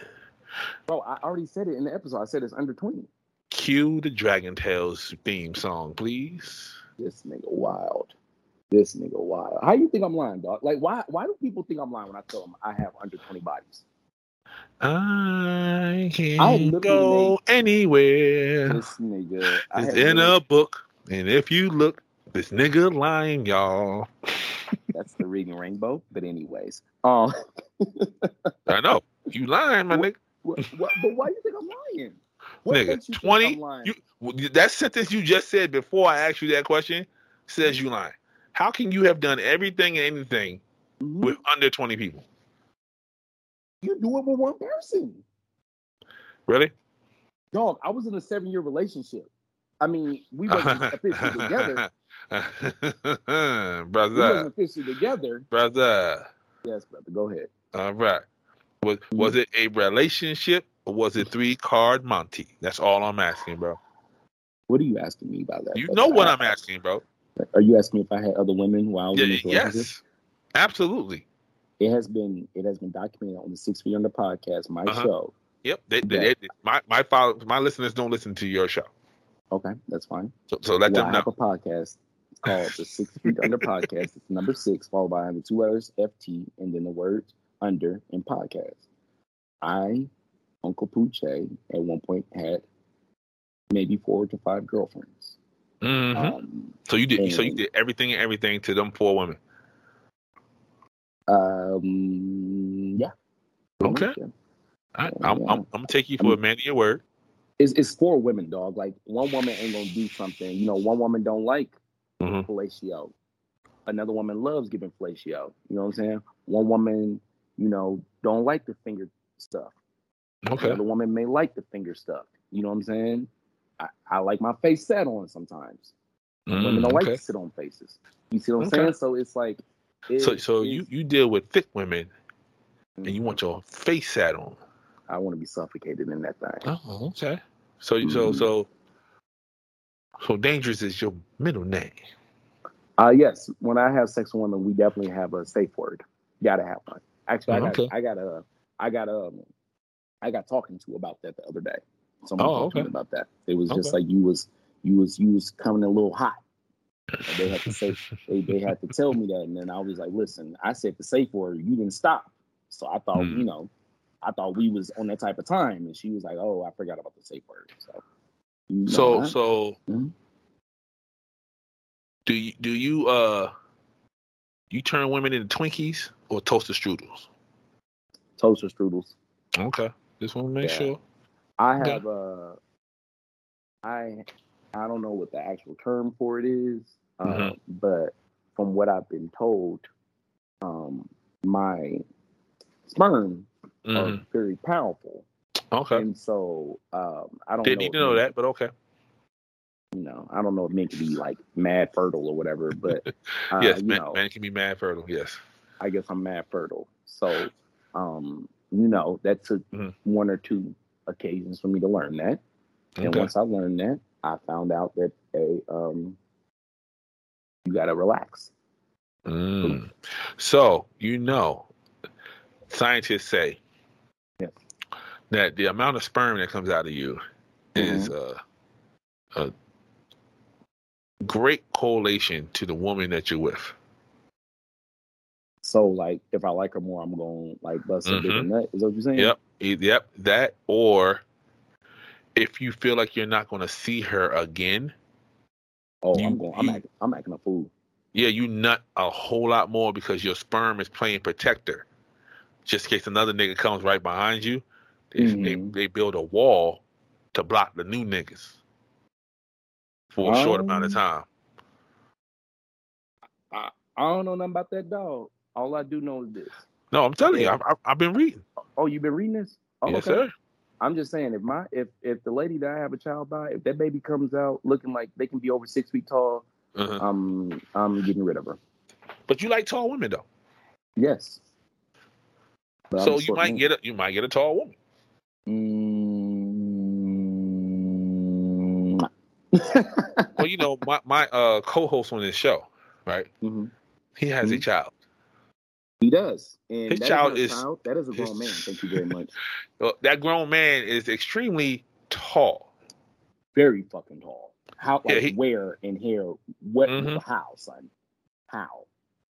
Bro, I already said it in the episode. I said it's under 20. Cue the Dragon Tales theme song, please. This nigga wild. How you think I'm lying, dog? Like, why do people think I'm lying when I tell them I have under 20 bodies? I can't go anywhere. This nigga. It's in a book. And if you look, this nigga lying, y'all. That's the Reading Rainbow. But anyways. I know. You lying, my nigga. But why do you think I'm lying? What nigga, 20. That sentence you just said before I asked you that question says you lying. How can you have done everything and anything mm-hmm. with under 20 people? You do it with one person. Really? Dog, I was in a 7-year relationship. I mean, we wasn't officially together. Brother. We wasn't officially together. Brother. Yes, brother. Go ahead. All right. Was it a relationship? Or was it 3-card Monty? That's all I'm asking, bro. What are you asking me about that? You know what I'm asking, bro. Are you asking me if I had other women while I was in the relationship? Yes, absolutely. It has been documented on the 6 Feet Under Podcast, my show. Yep, my listeners don't listen to your show. Okay, that's fine. So let them know. I have a podcast. It's called the 6 Feet Under Podcast. It's number 6, followed by the 2 letters FT, and then the word under and podcast. Uncle Pooche at one point had maybe 4 to 5 girlfriends. Mm-hmm. So you did everything to them 4 women. Yeah. Okay. Yeah. I'm gonna take you for a man of your word. It's 4 women, dog. Like one woman ain't gonna do something. You know, one woman don't like mm-hmm. fellatio. Another woman loves giving fellatio. You know what I'm saying? One woman, you know, don't like the finger stuff. Okay. The woman may like the finger stuff. You know what I'm saying? I like my face sat on sometimes. Women don't like to sit on faces. You see what I'm saying? So it's like... So you deal with thick women and you want your face sat on. I want to be suffocated in that thing. Oh, okay. So so Dangerous is your middle name. Yes. When I have sex with women, we definitely have a safe word. Gotta have one. Actually, I got talking to about that the other day. Someone talked to me about that. It was just like you was coming a little hot. They had to say they had to tell me that, and then I was like, listen, I said the safe word, you didn't stop. So I thought, I thought we was on that type of time, and she was like, oh, I forgot about the safe word. So do you turn women into Twinkies or toaster strudels? Toaster strudels. Okay. Just want to make sure. I have I don't know what the actual term for it is, but from what I've been told, my sperm are very powerful. Okay. And so I don't didn't need to know that, but okay. No, I don't know if men can be like mad fertile or whatever, but yes, man can be mad fertile. Yes, I guess I'm mad fertile. So, that took one or two occasions for me to learn that, and once I learned that, I found out that you gotta relax. Mm. So scientists say that the amount of sperm that comes out of you is a great correlation to the woman that you're with. So, like, if I like her more, I'm gonna like bust a bigger nut. Is that what you're saying? Yep. That or. If you feel like you're not going to see her again, I'm acting a fool. Yeah, you nut a whole lot more because your sperm is playing protector. Just in case another nigga comes right behind you, they build a wall to block the new niggas for a short amount of time. I don't know nothing about that, dog. All I do know is this. No, I'm telling you, I've been reading. Oh, you've been reading this? Oh, yes, okay. Sir. I'm just saying, if the lady that I have a child by, if that baby comes out looking like they can be over 6 feet tall, I'm getting rid of her. But you like tall women, though. Yes. But so you might get a tall woman. Well, my co-host on this show, right? Mm-hmm. He has a child. He does. And his child is that is a grown man. Thank you very much. Well, that grown man is extremely tall. Very fucking tall. How? Like, where and here? What? How, son? How?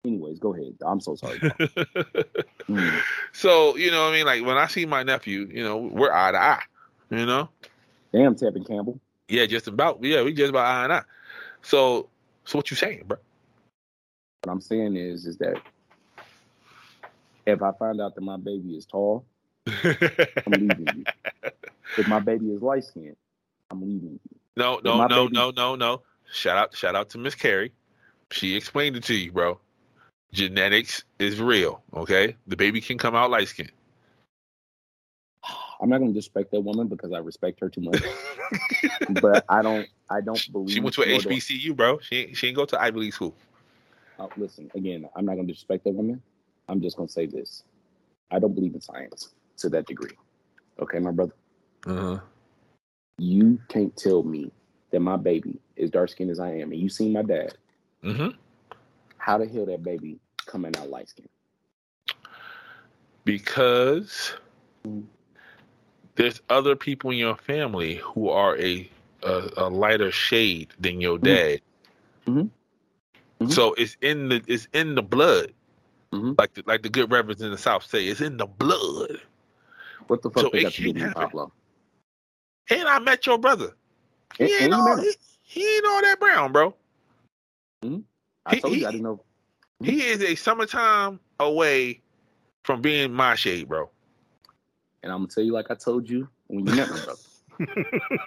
Anyways, go ahead. I'm so sorry. So I mean, like when I see my nephew, we're eye to eye. Damn, Tevin Campbell. Yeah, just about. Yeah, we just about eye and eye. So what you saying, bro? What I'm saying is that. If I find out that my baby is tall, I'm leaving you. If my baby is light skinned, I'm leaving you. No. Shout out to Miss Carrie. She explained it to you, bro. Genetics is real, okay? The baby can come out light skinned. I'm not gonna disrespect that woman because I respect her too much. But I don't believe she went to an HBCU, bro. She ain't go to Ivy League school. Listen, again, I'm not gonna disrespect that woman. I'm just going to say this. I don't believe in science to that degree. Okay, my brother? Uh-huh. You can't tell me that my baby is dark-skinned as I am, and you seen my dad. Mm-hmm. How the hell that baby coming out light-skinned? Because there's other people in your family who are a lighter shade than your dad. Mm-hmm. Mm-hmm. So it's in the blood. Mm-hmm. Like the good reverends in the South say, it's in the blood. What the fuck? So they got to do with Pablo? And I met your brother. He ain't all that brown, bro. Mm-hmm. I told you I didn't know. Mm-hmm. He is a summertime away from being my shade, bro. And I'm gonna tell you, like I told you when you met my brother,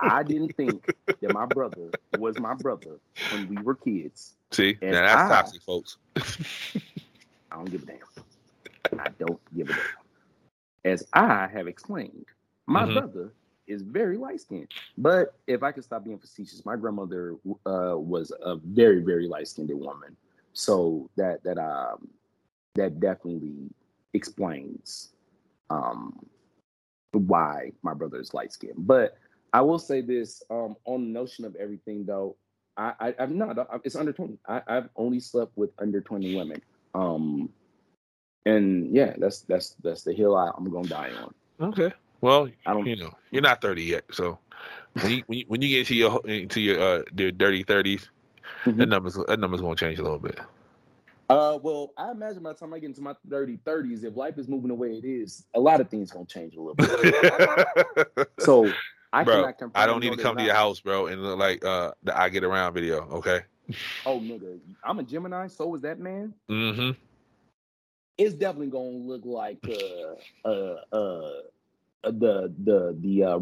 I didn't think that my brother was my brother when we were kids. See, and now that's toxic, folks. I don't give a damn. I don't give a damn. As I have explained, my brother is very light-skinned. But if I could stop being facetious, my grandmother was a very, very light-skinned woman. So that definitely explains why my brother is light skinned. But I will say this, on the notion of everything though, it's under 20. I've only slept with under 20 women. And yeah, that's the hill I'm gonna die on. Okay. Well, you're not 30 yet, so when you get into your dirty 30s, mm-hmm. that number's gonna change a little bit. Well, I imagine by the time I get into my dirty 30s, if life is moving the way it is, a lot of things gonna change a little bit. So I don't need to come to your house, bro, and look like the I Get Around video, okay? Oh, nigga, I'm a Gemini, so is that man. Mm-hmm. It's definitely gonna look like the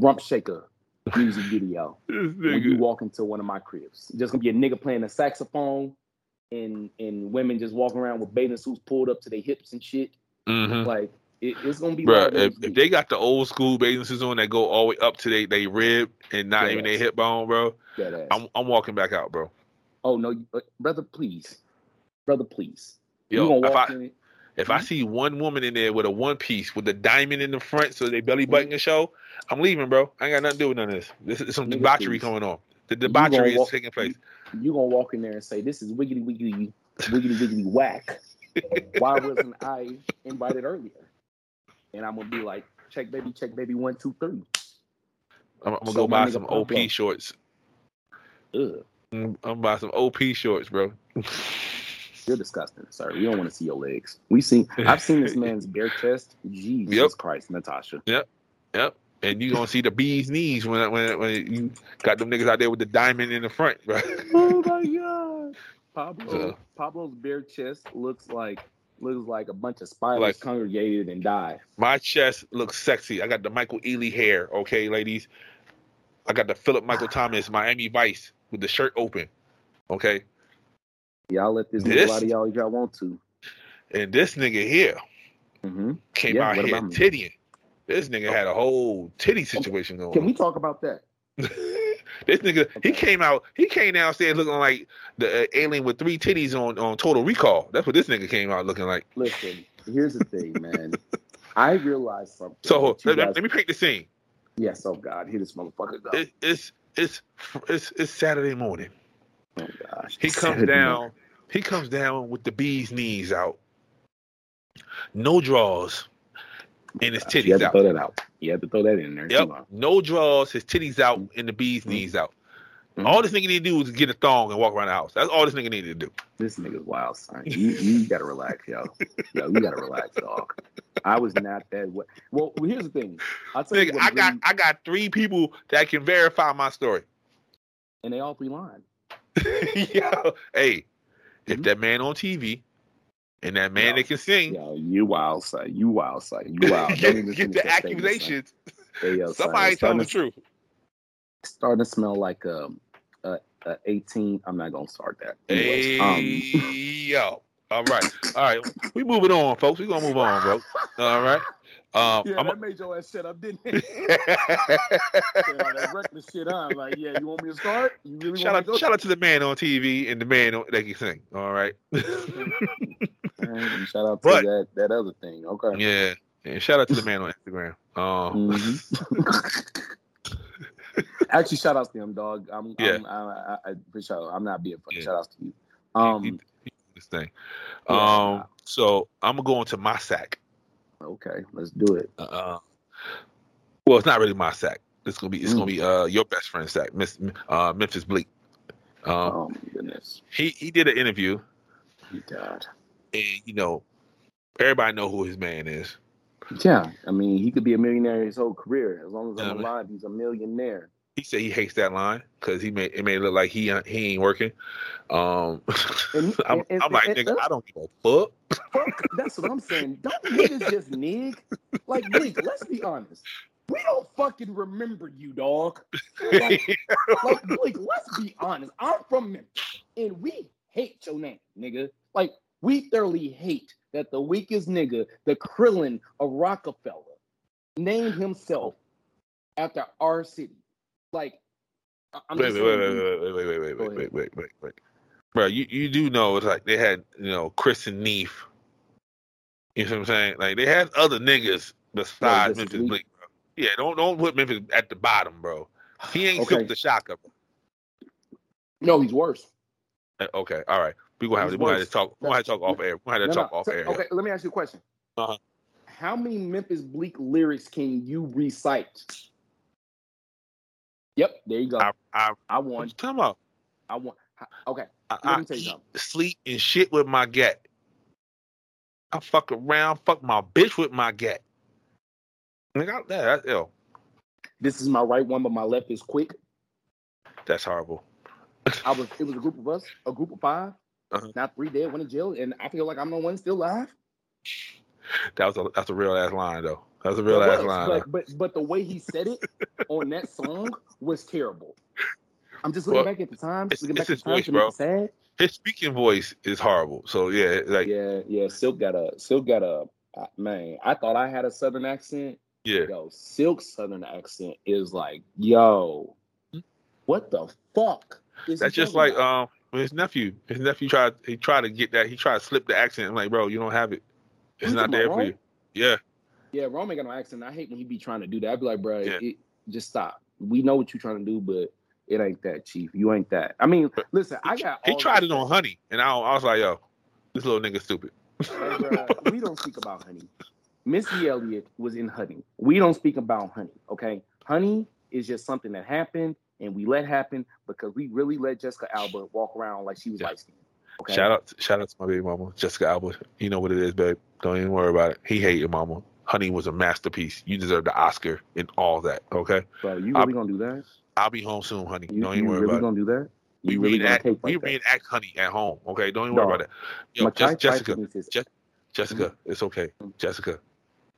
Rump Shaker music video when you walk into one of my cribs. Just gonna be a nigga playing a saxophone and women just walking around with bathing suits pulled up to their hips and shit. Mm-hmm. Like it's gonna be. Bruh, if they got the old school bathing suits on that go all the way up to they rib and not even their hip bone, bro, I'm walking back out, bro. Oh no, brother, please. Yo, you gonna walk in it. If I see one woman in there with a one piece with a diamond in the front so they belly button can show, I'm leaving, bro. I ain't got nothing to do with none of this. This is some debauchery going on. The debauchery is taking place. You're going to walk in there and say, this is wiggity, wiggity, whack. Why wasn't I invited earlier? And I'm going to be like, check, baby, 1, 2, 3. I'm going to go buy some OP shorts. Ugh. I'm going to buy some OP shorts, bro. You're disgusting, sir. We don't want to see your legs. I've seen this man's bare chest. Jesus Christ, Natasha. Yep. And you gonna see the bee's knees when you got them niggas out there with the diamond in the front, right? Oh my God. Pablo's bare chest looks like a bunch of spiders congregated and died. My chest looks sexy. I got the Michael Ealy hair, okay, ladies. I got the Philip Michael Thomas, Miami Vice, with the shirt open, okay. Y'all let this out of y'all if y'all want to. And this nigga here came out here tittying. This nigga had a whole titty situation going on. Can we talk about that? This nigga, he came downstairs looking like the alien with 3 titties on Total Recall. That's what this nigga came out looking like. Listen, here's the thing, man. I realized something. So let me paint the scene. Yes, oh God, here this motherfucker go. It's Saturday morning. Oh gosh. He comes down with the bee's knees out. No draws. And his titties out. You have to throw that in there. Yep. No draws, his titties out, and the bee's knees out. Mm-hmm. All this nigga need to do is get a thong and walk around the house. That's all this nigga needed to do. This nigga's wild, son. You gotta relax, yo. You gotta relax, dog. I was not that way. Well, here's the thing. I got 3 people that can verify my story. And they all be lying. Yo, hey, if that man on TV and that man that can sing, yo, you wild, son. Get the accusations. Hey, yo, somebody tell the truth. Starting to smell like 18. I'm not gonna start that. Anyways, yo, all right. We moving on, folks. We gonna move on, bro. All right. That made your ass shut up, didn't it? That reckless shit on. Like, yeah, you want me to start? You really shout out to the man on TV and the man that can sing. All right. And shout out to that other thing. Okay. Yeah. And shout out to the man on Instagram. Actually, shout out to him, dog. I'm not being funny. Yeah. Shout out to you. This thing. So I'm gonna go into my sack. Okay, let's do it. Well, it's not really my sack. It's gonna be your best friend's sack, Memphis Bleak. Oh my goodness. He did an interview. He died. And everybody know who his man is. Yeah, I mean, he could be a millionaire his whole career. As long as I'm alive, he's a millionaire. He said he hates that line because it made it look like he ain't working. I'm like, nigga, I don't give a fuck. That's what I'm saying. Don't niggas just nig? Like, nigga, let's be honest. We don't fucking remember you, dog. Like, let's be honest. I'm from Memphis, and we hate your name, nigga. Like, we thoroughly hate that the weakest nigga, the Krillin of Rockefeller, named himself after our city. Like, wait. Bro, you do know it's like they had, Chris and Neef. You know what I'm saying? Like, they had other niggas besides Memphis Bleak, bro. Yeah, don't put Memphis at the bottom, bro. He ain't took the shock up. No, he's worse. Okay, all right. We're going to have to talk off air. We're going to talk off air. Okay, let me ask you a question. Uh-huh. How many Memphis Bleak lyrics can you recite? Yep, there you go. I won. Come on. I won. Okay, let me tell you something. Sleep and shit with my gat. I fuck around, fuck my bitch with my gat. Nigga, that's ill. This is my right one, but my left is quick. That's horrible. It was a group of us, a group of five. Uh-huh. Not three dead, one in jail, and I feel like I'm the one still alive. That's a real ass line though. That's a real ass line. But the way he said it on that song was terrible. I'm just looking back at the time. It's his voice, bro. Sad. His speaking voice is horrible. So yeah, Silk got a man. I thought I had a Southern accent. Yeah, yo, Silk's Southern accent is like, yo, what the fuck? That's just like his nephew tried to get that. He tried to slip the accent. I'm like, bro, you don't have it. It's not there for you. Yeah. Yeah, Rome ain't got no accent. I hate when he be trying to do that. I'd be like, bro, just stop. We know what you're trying to do, but it ain't that, Chief. You ain't that. I mean, listen, he tried it on Honey, and I was like, yo, this little nigga stupid. Like, bro, we don't speak about Honey. Missy Elliott was in Honey. We don't speak about Honey, okay? Honey is just something that happened, and we let happen because we really let Jessica Alba walk around like she was light-skinned. Okay. Shout out to my baby mama, Jessica Alba. You know what it is, babe. Don't even worry about it. He hated mama. Honey was a masterpiece. You deserve the Oscar and all that. Okay, bro, you really gonna do that? I'll be home soon, honey. Don't even worry about it. You really gonna do that? We reenact Honey at home. Okay, don't even worry about that. Yo, Jessica, it's okay. Jessica,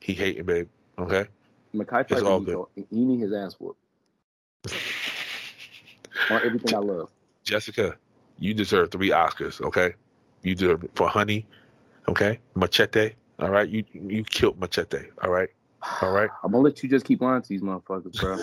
he hating, babe. Okay, it's all good. He need his ass whooped on everything I love. Jessica, you deserve 3 Oscars, okay? You deserve it for Honey, okay? Machete, all right? You killed Machete, all right? All right? I'm going to let you just keep lying to these motherfuckers, bro.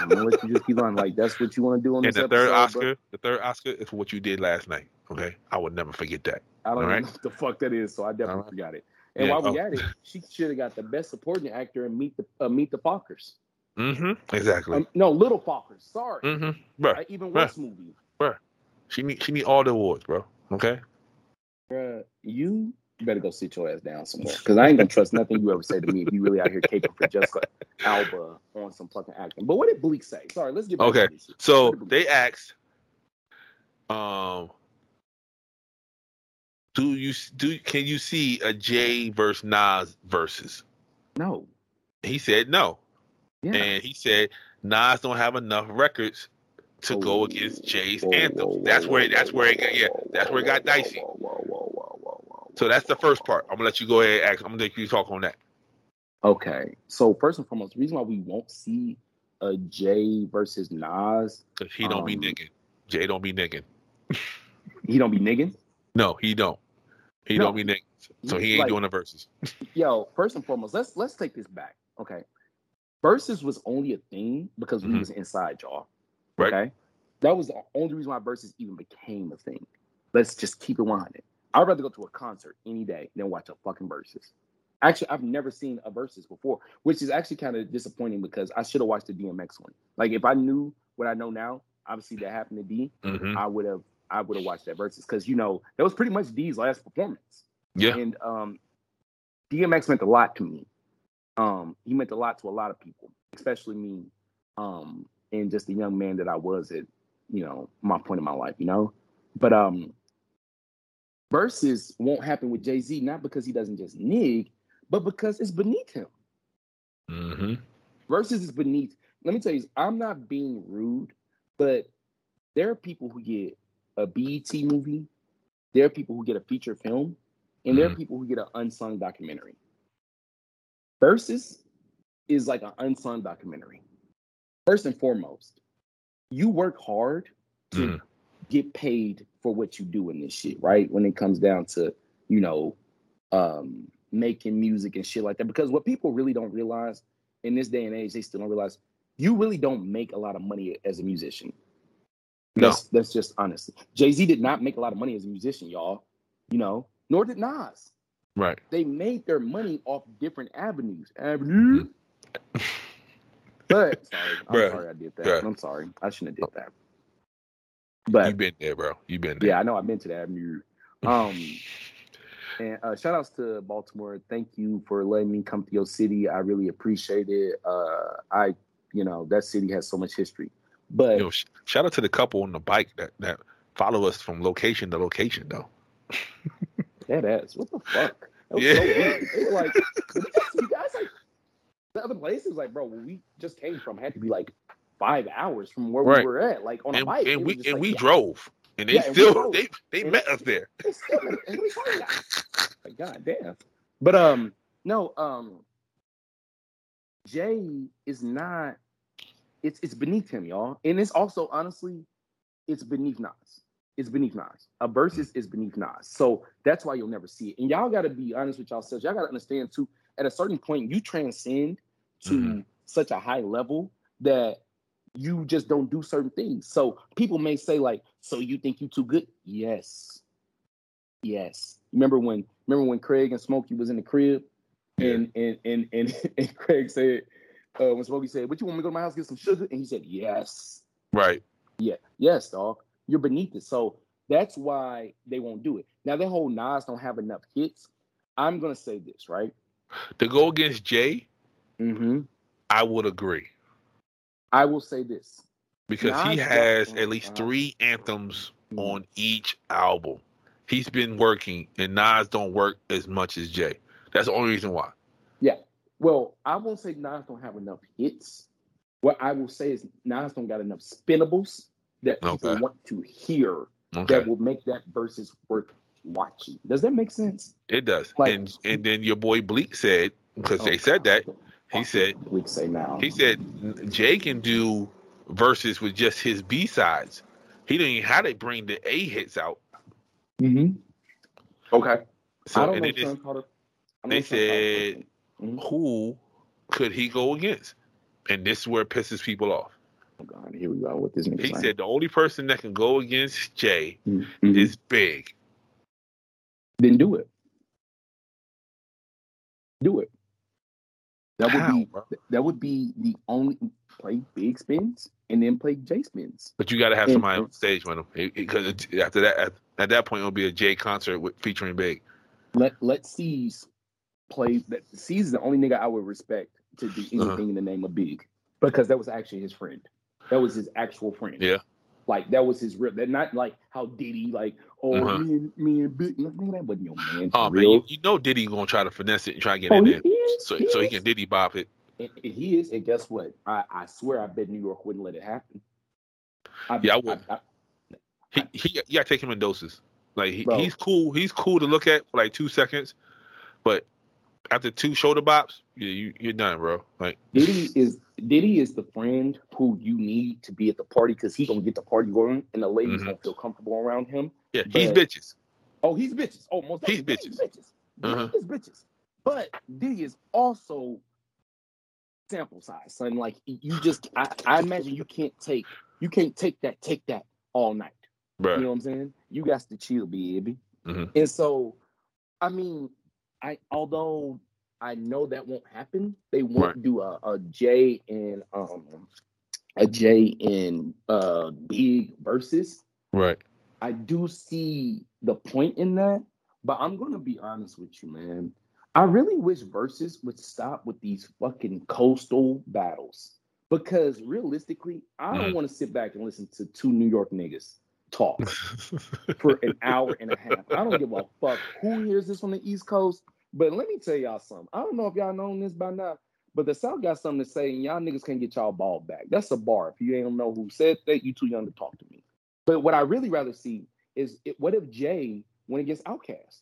I'm going to let you just keep lying. Like, that's what you want to do on this episode, bro. The third Oscar is for what you did last night, okay? I would never forget that. I don't know what the fuck that is, so I definitely forgot it. And while we got it, she should have got the best supporting actor in Meet the Fockers. Mm-hmm, exactly. No, Little Fockers, sorry. Mm-hmm, bro. Even worse movie. Bro. She need all the awards, bro. Okay? Bruh, you better go sit your ass down somewhere. Because I ain't going to trust nothing you ever say to me if you really out here caping for Jessica Alba on some fucking acting. But what did Bleak say? Sorry, let's get back to this. So they asked, can you see a Jay versus Nas versus? No. He said no. Yeah. And he said Nas don't have enough records to go against Jay's anthem. That's where it got dicey. So that's the first part. I'm gonna let you go ahead and ask. I'm gonna let you talk on that. Okay. So first and foremost, the reason why we won't see a Jay versus Nas because he don't be niggin'. Jay don't be niggin'. He don't be niggin'? No, he don't. He don't be niggin'. So he ain't doing the verses. Yo, first and foremost, let's take this back. Okay. Verses was only a thing because we was inside, y'all. Right. Okay, that was the only reason why verses even became a thing. Let's just keep it 100. I'd rather go to a concert any day than watch a fucking verses. Actually, I've never seen a verses before, which is actually kind of disappointing because I should have watched the DMX one. Like if I knew what I know now, obviously that happened to D. I would have watched that verses because you know that was pretty much D's last performance. Yeah, and DMX meant a lot to me. He meant a lot to a lot of people, especially me. And just the young man that I was at, you know, my point in my life, you know? But verses won't happen with Jay-Z, not because he doesn't just nig, but because it's beneath him. Mm-hmm. Verses is beneath. Let me tell you, I'm not being rude, but there are people who get a BET movie, there are people who get a feature film, and there are people who get an unsung documentary. Verses is like an unsung documentary. First and foremost, you work hard to get paid for what you do in this shit, right? When it comes down to, you know, making music and shit like that. Because what people really don't realize in this day and age, they still don't realize you really don't make a lot of money as a musician. No. That's just honest. Jay-Z did not make a lot of money as a musician, y'all. You know, nor did Nas. Right. They made their money off different avenues. But sorry I did that. Bruh. I'm sorry. I shouldn't have did that. But you've been there, bro. You've been there. Yeah, I know. I've been to the Avenue. And shout outs to Baltimore. Thank you for letting me come to your city. I really appreciate it. That city has so much history. But shout out to the couple on the bike that follow us from location to location, though. That ass. What the fuck? That was so weird. They were like, you guys, like, the other places, like, bro, where we just came from had to be like 5 hours from where we were at, like on a bike. And we drove. And they still, they met us there. God damn. But, Jay is not, it's beneath him, y'all. And it's also, honestly, it's beneath Nas. It's beneath Nas. A versus is beneath Nas. So that's why you'll never see it. And y'all got to be honest with yourselves. Y'all got to understand, too, at a certain point, you transcend to such a high level that you just don't do certain things. So people may say, like, so you think you too good? Yes. Remember when Craig and Smokey was in the crib and Craig said, when Smokey said, "What, you want me to go to my house and get some sugar?" And he said, "Yes." Right. Yeah. Yes, dog. You're beneath it. So that's why they won't do it. Now, that whole Nas don't have enough hits. I'm going to say this, right? To go against Jay, I would agree. I will say this. Because Nas, he has at least 3 anthems on each album. He's been working, and Nas don't work as much as Jay. That's the only reason why. Yeah. Well, I won't say Nas don't have enough hits. What I will say is Nas don't got enough spinnables that people want to hear that will make that versus worth watching. Does that make sense? It does. Like, and then your boy Bleak said, because they said that, he said Jay can do verses with just his B-sides. He didn't even how they bring the A hits out. Mm-hmm. Okay. So I don't they said, who could he go against? And this is where it pisses people off. Oh God, here we go with this nigga. He said the only person that can go against Jay is Big. Then do it. Do it. That would be the only play Big spins and then play Jay spins. But you got to have somebody on stage with him, because after that, at that point, it'll be a Jay concert featuring Big. Let C's play. C's is the only nigga I would respect to do anything in the name of Big, because that was actually his friend. That was his actual friend. Yeah. Like, that was his real. That not like how Diddy, like, me and Big. That wasn't your man. Oh, man, you know Diddy gonna try to finesse it and try to get in there. So he can Diddy bop it. And he is, and guess what? I swear, I bet New York wouldn't let it happen. I would. You gotta take him in doses. Like, he's cool. He's cool to look at for like 2 seconds, but after 2 shoulder bops, you're done, bro. Like, Diddy is the friend who you need to be at the party, because he's gonna get the party going, and the ladies don't feel comfortable around him. Yeah, but, he's bitches. Oh, most he's bitches. He's bitches. But Diddy is also sample size, son. Like, you just, I imagine you can't take that all night. Right. You know what I'm saying? You got to chill, baby. And so, I mean, although I know that won't happen, they won't do a Jay and Big versus. Right. I do see the point in that, but I'm gonna be honest with you, man. I really wish versus would stop with these fucking coastal battles, because realistically, I don't want to sit back and listen to 2 New York niggas talk for an hour and a half. I don't give a fuck who hears this on the East Coast. But let me tell y'all something. I don't know if y'all know this by now, but the South got something to say, and y'all niggas can't get y'all ball back. That's a bar. If you ain't know who said that, you too young to talk to me. But what I really rather see is, what if Jay went against Outkast?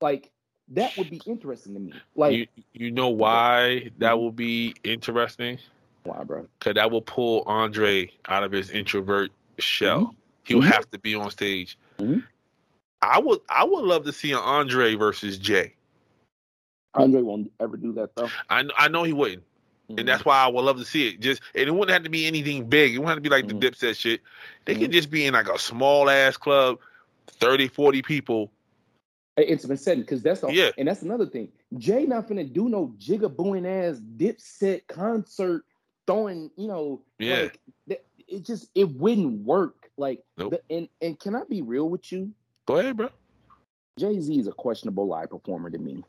Like, that would be interesting to me. Like, you know why that will be interesting? Why, bro? Because that will pull Andre out of his introvert shell. He'll have to be on stage. I would love to see an Andre versus Jay. Andre won't ever do that, though. I know he wouldn't, and that's why I would love to see it. And it wouldn't have to be anything big. It wouldn't have to be like the Dipset shit. They can just be in like a small ass club, 30, 40 people. It's been said, because that's all. Yeah. And that's another thing. Jay not finna do no jigabooing ass Dipset concert throwing, you know, it just, it wouldn't work. Like, nope. And can I be real with you? Go ahead, bro. Jay-Z is a questionable live performer to me.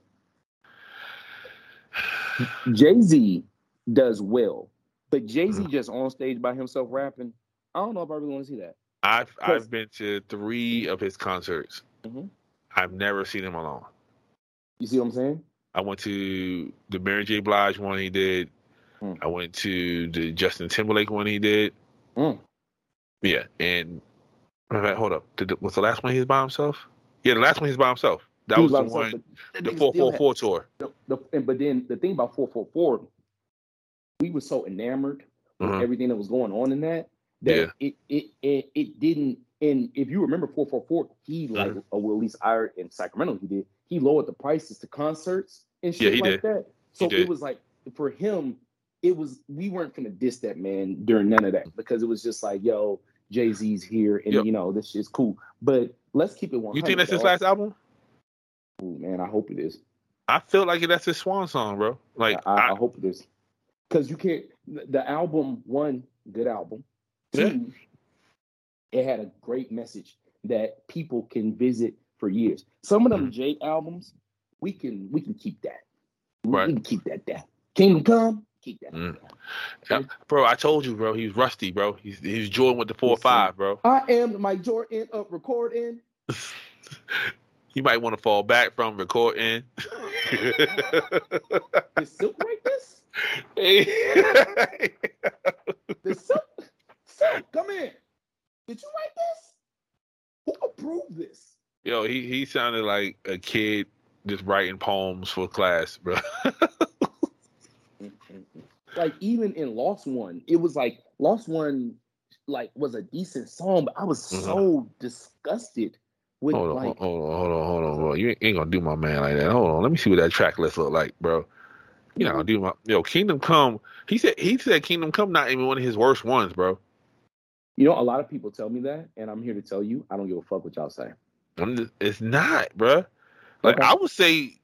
Jay-Z does well, but Jay-Z just on stage by himself rapping, I don't know if I really want to see that. I've been to 3 of his concerts. Mm-hmm. I've never seen him alone. You see what I'm saying? I went to the Mary J. Blige one he did. Mm. I went to the Justin Timberlake one he did. Mm. Yeah, and hold up. Was the last one he was by himself? Yeah, the last one he was by himself. That was the one, the 4:44 tour. But then the thing about 4:44, we were so enamored with everything that was going on in that it didn't. And if you remember 4:44, he at least I heard in Sacramento he did. He lowered the prices to concerts and shit that. So it was like for him, it was we weren't gonna diss that man during none of that because it was just like, yo, Jay-Z's here and you know this shit's cool. But let's keep it 100. You think that's his last album? Ooh, man, I hope it is. I feel like that's his swan song, bro. Like I hope it is, because you can't. The album, one, good album. Yeah. Two, it had a great message that people can visit for years. Some of them Jay albums, we can keep that. We can keep that. That Kingdom Come, keep that. Mm. Yeah. Bro, I told you, bro. He's rusty, bro. He's Jordan with the 4 or 5, bro. I am my Jordan up recording. You might want to fall back from recording. Did Silk write this? Hey. Did Silk, come in. Did you write this? Who approved this? Yo, he sounded like a kid just writing poems for class, bro. Like, even in Lost One, it was like, Lost One like was a decent song, but I was so disgusted. Hold on. You ain't gonna do my man like that. Hold on, let me see what that track list look like, bro. You know, do my Kingdom Come. He said Kingdom Come not even one of his worst ones, bro. You know, a lot of people tell me that, and I'm here to tell you, I don't give a fuck what y'all say. It's not, bro. Like I would say,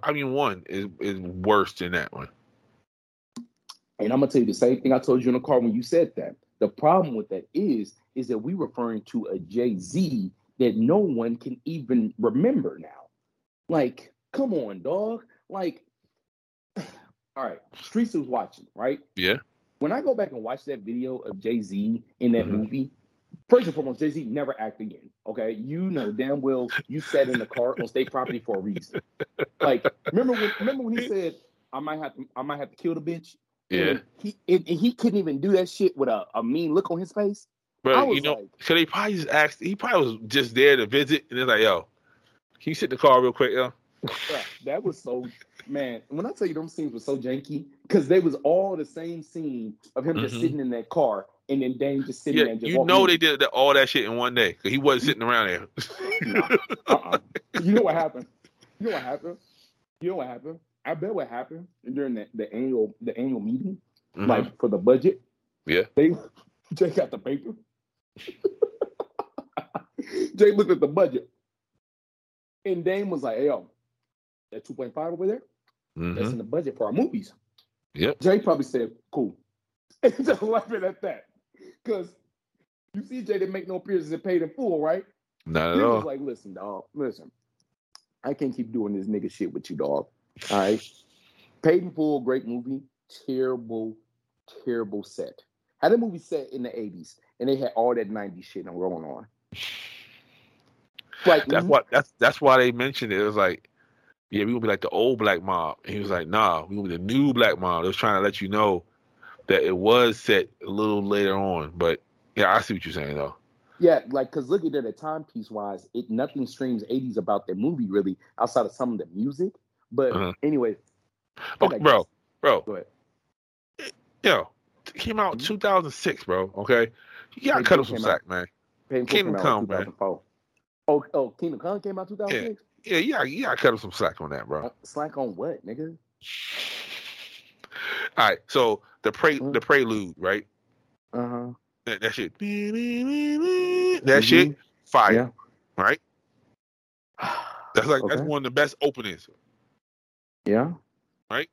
one is worse than that one. And I'm gonna tell you the same thing I told you in the car when you said that. The problem with that is that we referring to a Jay-Z that no one can even remember now. Like, come on, dog. Like, all right, Streets was watching, right? Yeah. When I go back and watch that video of Jay-Z in that movie, first and foremost, Jay-Z never act again, okay? You know damn well you sat in the car on state property for a reason. Like, remember when he said, I might have to kill the bitch? Yeah. And he couldn't even do that shit with a mean look on his face? But you know, like, so they probably just asked. He probably was just there to visit, and they're like, "Yo, can you sit in the car real quick, yo?" Yeah, that was so man. When I tell you, them scenes were so janky because they was all the same scene of him just sitting in that car, and then Dame just sitting there. And just they did all that shit in one day because he wasn't sitting around there. You know what happened? I bet what happened during the annual meeting, like for the budget. Yeah, they Jay got the paper. Jay looked at the budget. And Dame was like, "Hey, yo, that 2.5 over there, that's in the budget for our movies." Yep. Jay probably said, "Cool." And just laughing at that. Because you see Jay didn't make no appearances and paid in full, right? Not at all. He was like, "Listen, dog, I can't keep doing this nigga shit with you, dog. All right? Paid in Full, great movie, terrible, terrible set." Had a movie set in the 80s, and they had all that 90s shit going on. Like, that's why they mentioned it. It was like, yeah, we gonna be like the old Black Mob. And he was like, "Nah, we gonna be the new Black Mob." They was trying to let you know that it was set a little later on. But yeah, I see what you're saying though. Yeah, like because looking at the timepiece wise, nothing screams 80s about that movie really, outside of some of the music. But anyway, okay, bro, go ahead. Yo. Came out 2006, bro. Okay, you gotta cut him some slack, man. Kingdom Come, man. Oh, Kingdom Come came out 2006. Yeah, you gotta cut him some slack on that, bro. Slack on what, nigga? All right, so the prelude, right? That shit. That shit, fire, right? That's like that's one of the best openings. Yeah. Right.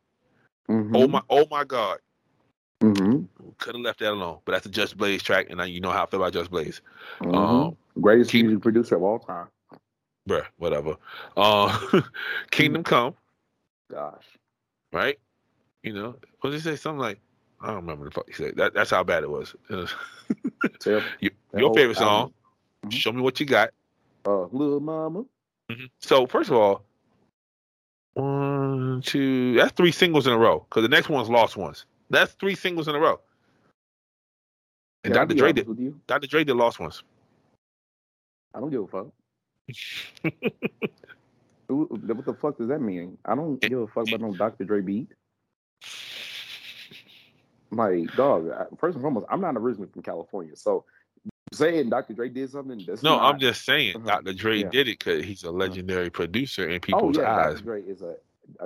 Oh my God. Mm-hmm. Could have left that alone, but that's a Just Blaze track, and you know how I feel about Just Blaze. Mm-hmm. Greatest music producer of all time. Bruh, whatever. Kingdom Come. Gosh. Right? You know, what did he say? Something like, I don't remember the fuck he said. That's how bad it was. Your favorite song, mm-hmm. Show Me What You Got. Little Mama. Mm-hmm. So, first of all, that's three singles in a row, because the next one's Lost Ones. That's three singles in a row. And yeah, Dr. Dre did Lost Ones. I don't give a fuck. What the fuck does that mean? I don't give a fuck about no Dr. Dre beat. Like, dog, first and foremost, I'm not originally from California, so saying Dr. Dre did something, I'm just saying Dr. Dre did it because he's a legendary producer in people's eyes. Dr.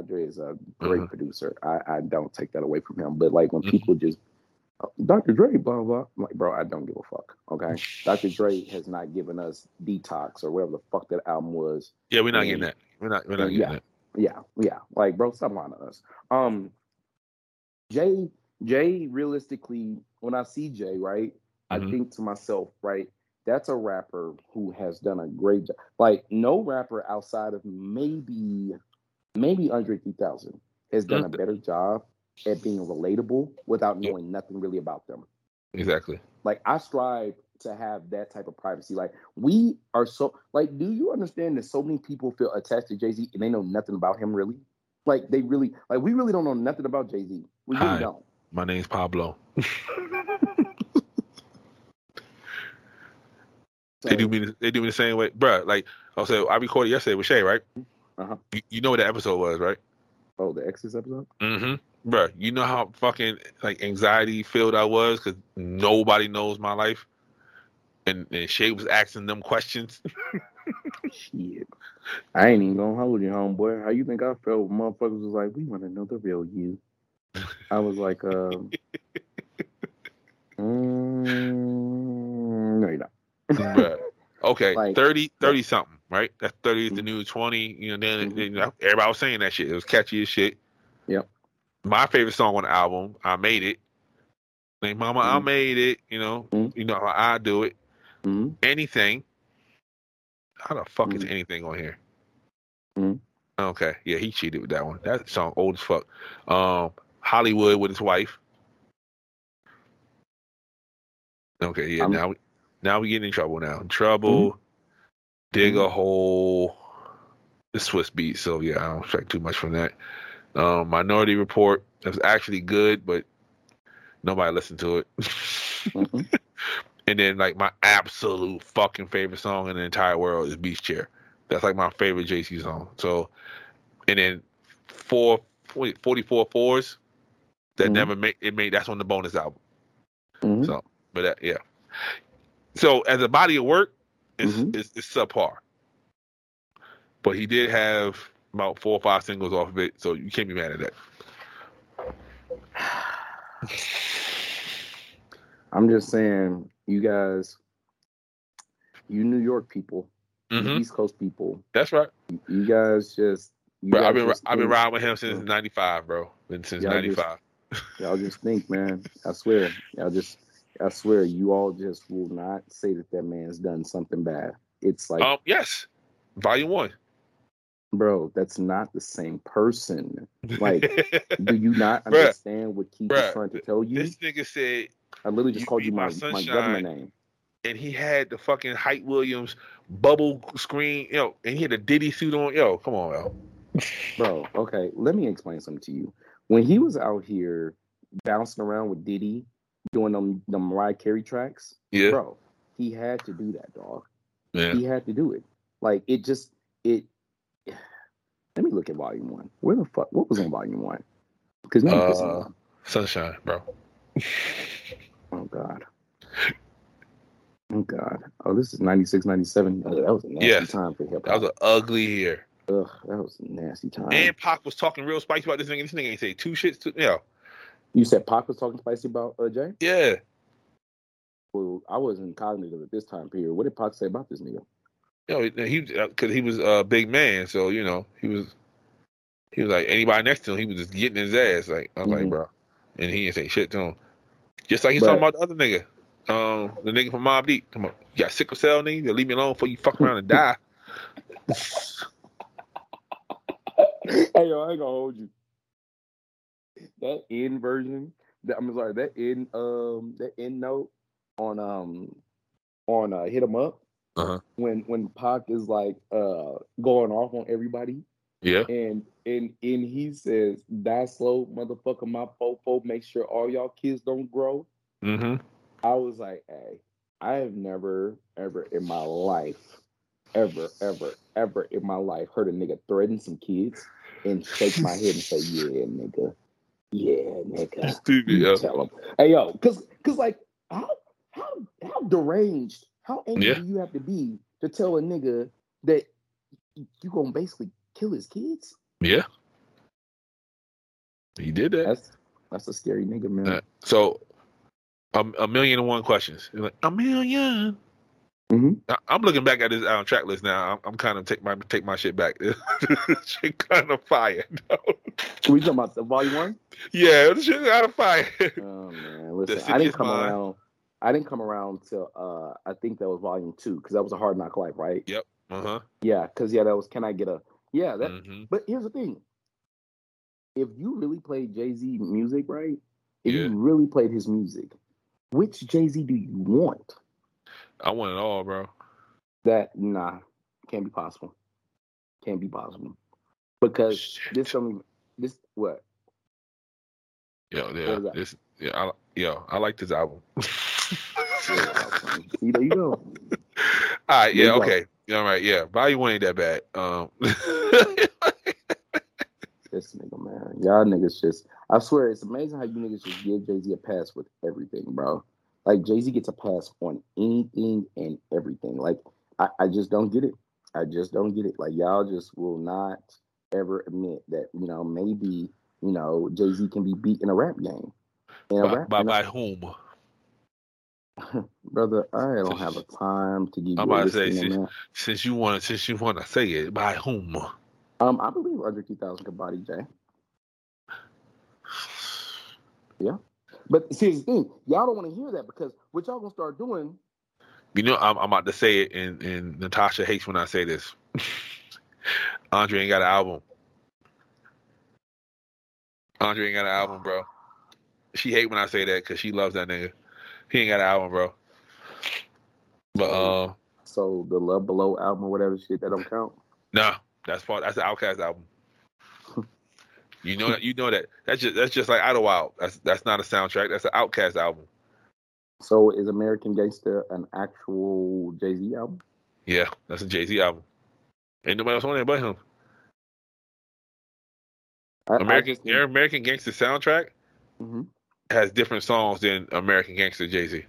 Dre is a great producer. I don't take that away from him, but like when people just Dr. Dre, blah, blah. I'm like, bro, I don't give a fuck, okay? Dr. Dre has not given us Detox or whatever the fuck that album was. Yeah, we're not getting that. We're not getting that. Yeah. Like, bro, stop lying to us. Jay, realistically, when I see Jay, right, mm-hmm. I think to myself, right, that's a rapper who has done a great job. Like, no rapper outside of maybe Andre 3000 has done a better job at being relatable without knowing nothing really about them. Exactly. Like, I strive to have that type of privacy. Like, we are so... Like, do you understand that so many people feel attached to Jay-Z and they know nothing about him, really? Like, they really... Like, we really don't know nothing about Jay-Z. We really don't. My name's Pablo. They do me the same way. Bruh, like, also, I recorded yesterday with Shay, right? Uh-huh. You know what the episode was, right? Oh, the Exes episode? Mm-hmm. Bro, you know how fucking like anxiety filled I was because nobody knows my life, and Shay was asking them questions. Shit, I ain't even gonna hold you, homeboy. How you think I felt? When motherfuckers was like, "We want to know the real you." I was like, no, you're not. Bruh. Okay, like, 30 something, right? That 30 is the new 20. You know, then everybody was saying that shit. It was catchy as shit. Yep. My favorite song on the album, I Made It. Like, Mama, I made it. You know, you know how I do it. Mm. Anything. How the fuck is Anything on here? Mm. Okay, yeah, he cheated with that one. That song old as fuck. Hollywood with his wife. Okay, yeah. Now we getting in trouble. Now trouble. Mm. Dig a hole. The Swiss beat. So yeah, I don't expect too much from that. Minority Report. It was actually good, but nobody listened to it. Mm-hmm. And then, like, my absolute fucking favorite song in the entire world is Beach Chair. That's like my favorite JC song. So, and then 44 fours that never made it. That's on the bonus album. Mm-hmm. So, but that, yeah. So as a body of work, it's subpar. But he did have about 4 or 5 singles off of it, so you can't be mad at that. I'm just saying, you guys, you New York people, you East Coast people. That's right. You guys just... I've been riding with him since 95, bro. Since 95. Y'all just think, man. I swear. I swear, you all just will not say that man's done something bad. It's like... yes. Volume 1. Bro, that's not the same person. Like, do you not understand what Keith is trying to tell you? This nigga said, I literally just called you my government name. And he had the fucking Hype Williams bubble screen, yo, and he had a Diddy suit on. Yo, come on, yo. Bro, okay, let me explain something to you. When he was out here bouncing around with Diddy, doing them Mariah Carey tracks, bro, he had to do that, dog. Yeah. He had to do it. Like, it just, it... Let me look at Volume 1. Where the fuck? What was on Volume 1? Because now Sunshine, bro. Oh God. Oh God. Oh, this is 96, 97. Oh, that was a nasty time for hip hop. That was an ugly year. Ugh, that was a nasty time. And Pac was talking real spicy about this nigga. This nigga ain't say two shits. You said Pac was talking spicy about Jay? Yeah. Well, I wasn't cognitive at this time period. What did Pac say about this nigga? No, he was a big man, so you know he was like anybody next to him, he was just getting his ass. Like I was like, bro, and he ain't say shit to him. Just like he's talking about the other nigga, the nigga from Mobb Deep. Come on, you got sickle cell, nigga. Leave me alone before you fuck around and die. Hey yo, I ain't gonna hold you. That end version, that end note on Hit 'Em Up, when Pac is like going off on everybody. Yeah. And he says, "Die slow, motherfucker, my fofo, make sure all y'all kids don't grow." Mm-hmm. I was like, hey, I have never, ever in my life, ever in my life heard a nigga threaten some kids and shake my head and say, "Yeah, nigga. Yeah, nigga." Stupid. Tell him. Hey, yo, cause like, how deranged, how angry do you have to be to tell a nigga that you gonna basically kill his kids? Yeah, he did that. That's a scary nigga, man. So, a million and one questions. You're like, a million. Mm-hmm. I'm looking back at this track list now. I'm kind of take my shit back. Shit kind of fire. We talking about the volume one? Yeah, this shit out of fire. Oh man, listen, I didn't come around till I think that was volume 2, because that was a Hard Knock Life, right? Yep. Uh huh. Yeah, because that was Can I Get a Yeah, that. Mm-hmm. But here's the thing: if you really played Jay-Z music, right? If you really played his music, which Jay-Z do you want? I want it all, bro. Nah, can't be possible. Because shit. What? I like this album. See, there you go. All right, yeah, okay. All right, yeah. Volume 1 ain't that bad. This nigga, man. Y'all niggas just... I swear, it's amazing how you niggas just give Jay-Z a pass with everything, bro. Like, Jay-Z gets a pass on anything and everything. Like, I just don't get it. Like, y'all just will not ever admit that, you know, maybe, you know, Jay-Z can be beat in a rap game. By whom? Brother, I don't have a time to give you. I'm about to say, since you want to say it, by whom? I believe Andre 3000 could body Jay. Yeah, but see, the thing, y'all don't want to hear that, because what y'all gonna start doing? You know, I'm about to say it, and Natasha hates when I say this. Andre ain't got an album. Andre ain't got an album, bro. She hate when I say that because she loves that nigga. He ain't got an album, bro. But so the Love Below album or whatever shit, that don't count? Nah, that's the Outkast album. You know that. That's just like Idlewild. That's not a soundtrack. That's an Outkast album. So is American Gangster an actual Jay-Z album? Yeah, that's a Jay-Z album. Ain't nobody else on there but him. American Gangster soundtrack? Mm-hmm. Has different songs than American Gangster Jay-Z.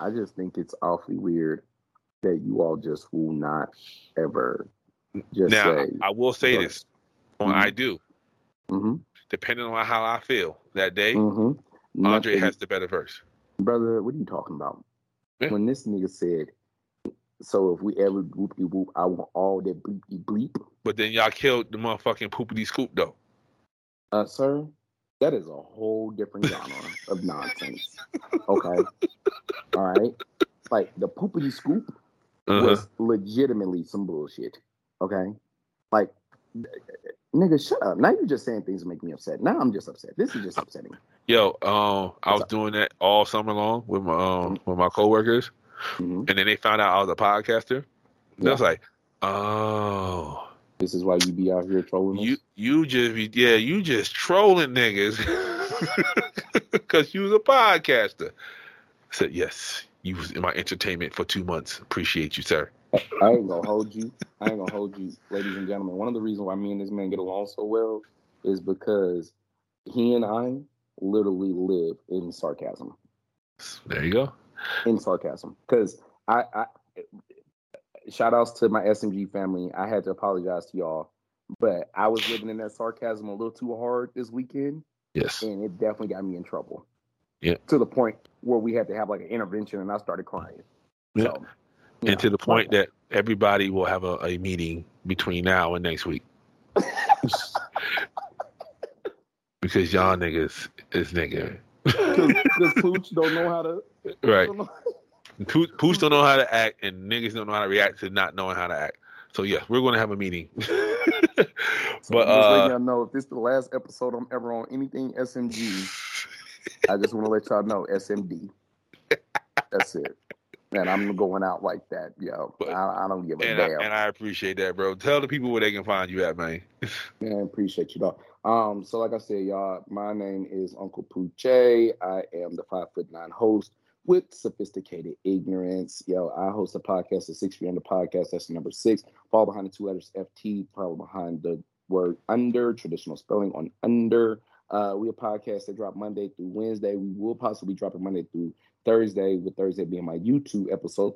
I just think it's awfully weird that you all just will not ever just say. I will say this. Mm-hmm. I do. Mm-hmm. Depending on how I feel that day, mm-hmm. Andre has the better verse. Brother, what are you talking about? Yeah. When this nigga said, "So if we ever whoopty whoop, I want all that bleepy bleep." But then y'all killed the motherfucking poopity scoop though. Sir? That is a whole different genre of nonsense. Okay. All right. Like, the poopity scoop was legitimately some bullshit. Okay. Like, nigga, shut up. Now you're just saying things that make me upset. Now I'm just upset. This is just upsetting. Yo, I was doing that all summer long with my coworkers, and then they found out I was a podcaster. And I was like, oh. This is why you be out here trolling us? You just trolling niggas because you was a podcaster. I said, yes, you was in my entertainment for 2 months. Appreciate you, sir. I ain't gonna hold you, ladies and gentlemen. One of the reasons why me and this man get along so well is because he and I literally live in sarcasm. There you go. In sarcasm, because I shout outs to my SMG family. I had to apologize to y'all, but I was living in that sarcasm a little too hard this weekend. Yes. And it definitely got me in trouble. Yeah. To the point where we had to have like an intervention and I started crying. Yeah. So, and to the point that everybody will have a meeting between now and next week. Because y'all niggas is nigga. Because Pooch don't know how to... Right. Pooch don't know how to act, and niggas don't know how to react to not knowing how to act. So, yeah, we're going to have a meeting. Just let y'all know, if this is the last episode I'm ever on anything SMG, I just want to let y'all know, SMD. That's it. And I'm going out like that, yo. But, I don't give a damn. I appreciate that, bro. Tell the people where they can find you at, man. Man, I appreciate you, dog. So like I said, y'all, my name is Uncle Pooche. I am the 5'9" host with sophisticated ignorance. Yo, I host a podcast, the 6 Feet Under Podcast. That's number 6. Follow behind the two letters FT, follow behind the word under, traditional spelling on under. We have podcasts that drop Monday through Wednesday. We will possibly drop it Monday through Thursday, with Thursday being my YouTube episode.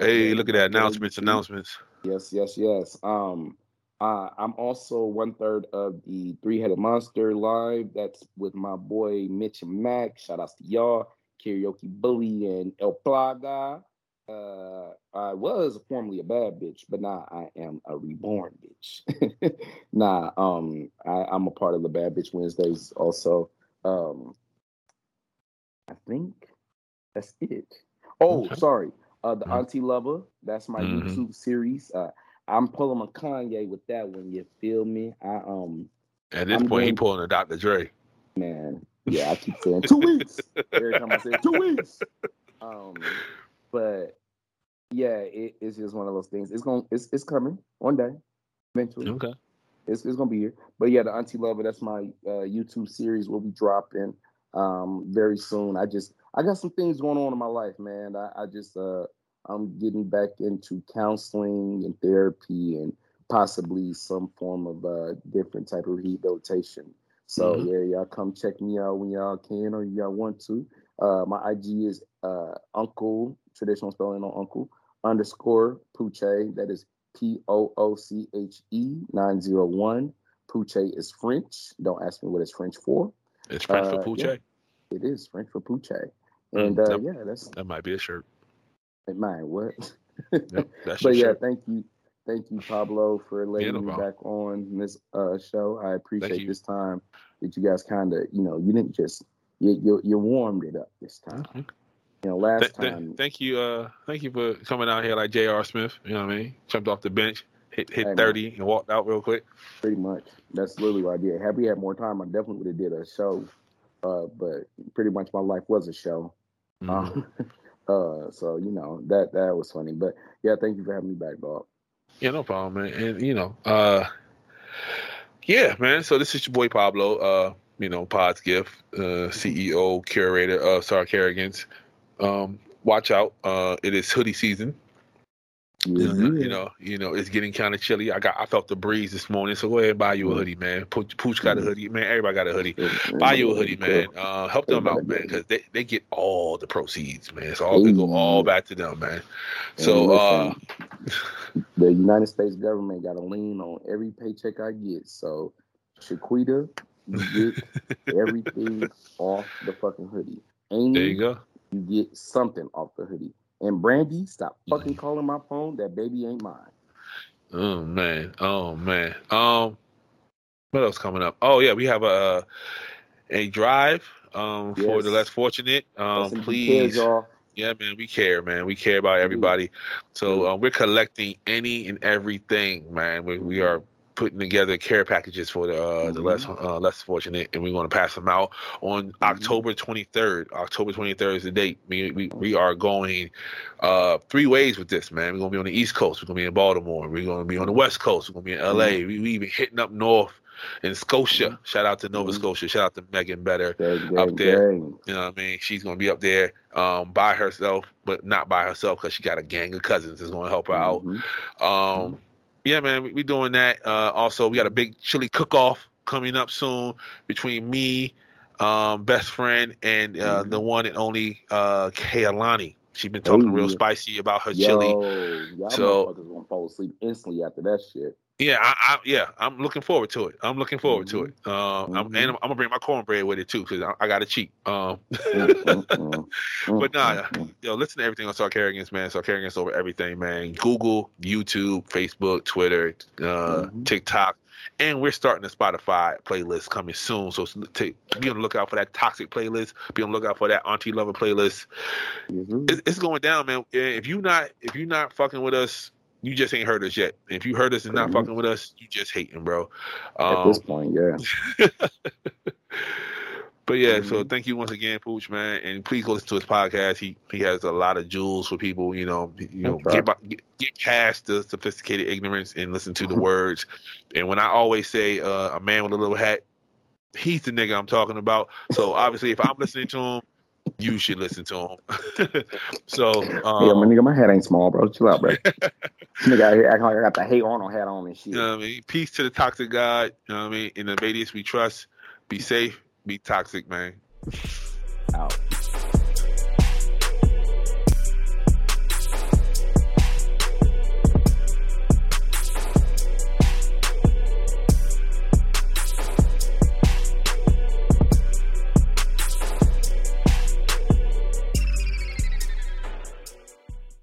Hey, look at that. Announcements. Yes. I'm also 1/3 of the Three-Headed Monster Live. That's with my boy Mitch and Mac. Shout outs to y'all. Karaoke Bully and El Plaga. I was formerly a bad bitch, but now I am a reborn bitch. I'm a part of the Bad Bitch Wednesdays also. I think that's it. Oh, sorry. The Auntie Lover. That's my YouTube series. I'm pulling a Kanye with that one. You feel me? At this point, he pulling a Dr. Dre. Man, yeah, I keep saying 2 weeks. Every time I say 2 weeks. But yeah, it's just one of those things. It's coming one day, eventually. Okay. It's gonna be here. But yeah, the Auntie Lover. That's my YouTube series. We'll be dropping very soon. I got some things going on in my life, man. I'm getting back into counseling and therapy and possibly some form of different type of rehabilitation. So yeah, y'all come check me out when y'all can or y'all want to. My IG is Uncle, traditional spelling on Uncle, _Pooche. That is Pooche 901. Pooche is French. Don't ask me what it's French for. It's French for Pooche. Yeah, it is French for Pooche. And that might be a shirt. It might what? Yep, but yeah, thank you, Pablo, for letting me back on this show. I appreciate this time that you guys kind of, you didn't just you warmed it up this time. Mm-hmm. Last time. Thank you for coming out here like J.R. Smith. You know what I mean? Jumped off the bench, hit 30, man, and walked out real quick. Pretty much. That's literally what I did. Had we had more time, I definitely would have did a show. But pretty much my life was a show. So that was funny, but yeah, thank you for having me back, dog. Yeah, no problem, man. And yeah, man. So this is your boy Pablo, Pod's Gift, CEO, curator of Sarkarigan's. Watch out, it is hoodie season. Mm-hmm. It's getting kind of chilly. I felt the breeze this morning, so go ahead and buy you a hoodie, man. Pooch got a hoodie, man. Everybody got a hoodie. Buy you a hoodie, man. Help them out, man, because they get all the proceeds, man. So all they go all back to them, man. So the United States government got a lien on every paycheck I get. So Shaquita, you get everything off the fucking hoodie. Amy, there you go. You get something off the hoodie. And Brandy, stop fucking calling my phone. That baby ain't mine. Oh man. What else coming up? Oh yeah, we have a drive for the less fortunate. Please, y'all. Yeah, man, we care, man. We care about everybody. So we're collecting any and everything, man. We are putting together care packages for the less fortunate, and we're going to pass them out on October 23rd. October 23rd is the date. We are going 3 ways with this, man. We're going to be on the East Coast. We're going to be in Baltimore. We're going to be on the West Coast. We're going to be in L.A. We even hitting up north in Scotia. Shout out to Nova Scotia. Shout out to Megan Better up there. Dang. You know what I mean? She's going to be up there by herself, but not by herself because she got a gang of cousins that's going to help her out. Yeah, man, we doing that. Also, we got a big chili cook-off coming up soon between me, best friend, and the one and only Kaylani. She's been talking real spicy about her chili. Y'all so motherfuckers gonna fall asleep instantly after that shit. Yeah, I'm looking forward to it. I'm gonna bring my cornbread with it too because I got to cheat. But nah, listen to everything on Sarkarigan's, man. Sarkarigan's over everything, man. Google, YouTube, Facebook, Twitter, TikTok. And we're starting a Spotify playlist coming soon. So be on the lookout for that Toxic playlist. Be on the lookout for that Auntie Lover playlist. Mm-hmm. It's going down, man. If you're not fucking with us, you just ain't heard us yet. And if you heard us and not fucking with us, you just hating, bro. At this point, yeah. But yeah, so thank you once again, Pooch, man, and please go listen to his podcast. He has a lot of jewels for people. Get past the sophisticated ignorance and listen to the words. And when I always say a man with a little hat, he's the nigga I'm talking about. So obviously, if I'm listening to him, you should listen to him. Yeah, my head ain't small, bro. Chill out, bro. Nigga out here acting like I got the hate on hat on and shit. You know what I mean? Peace to the toxic god. You know what I mean? In the radius we trust. Be safe. Be toxic, man. Out.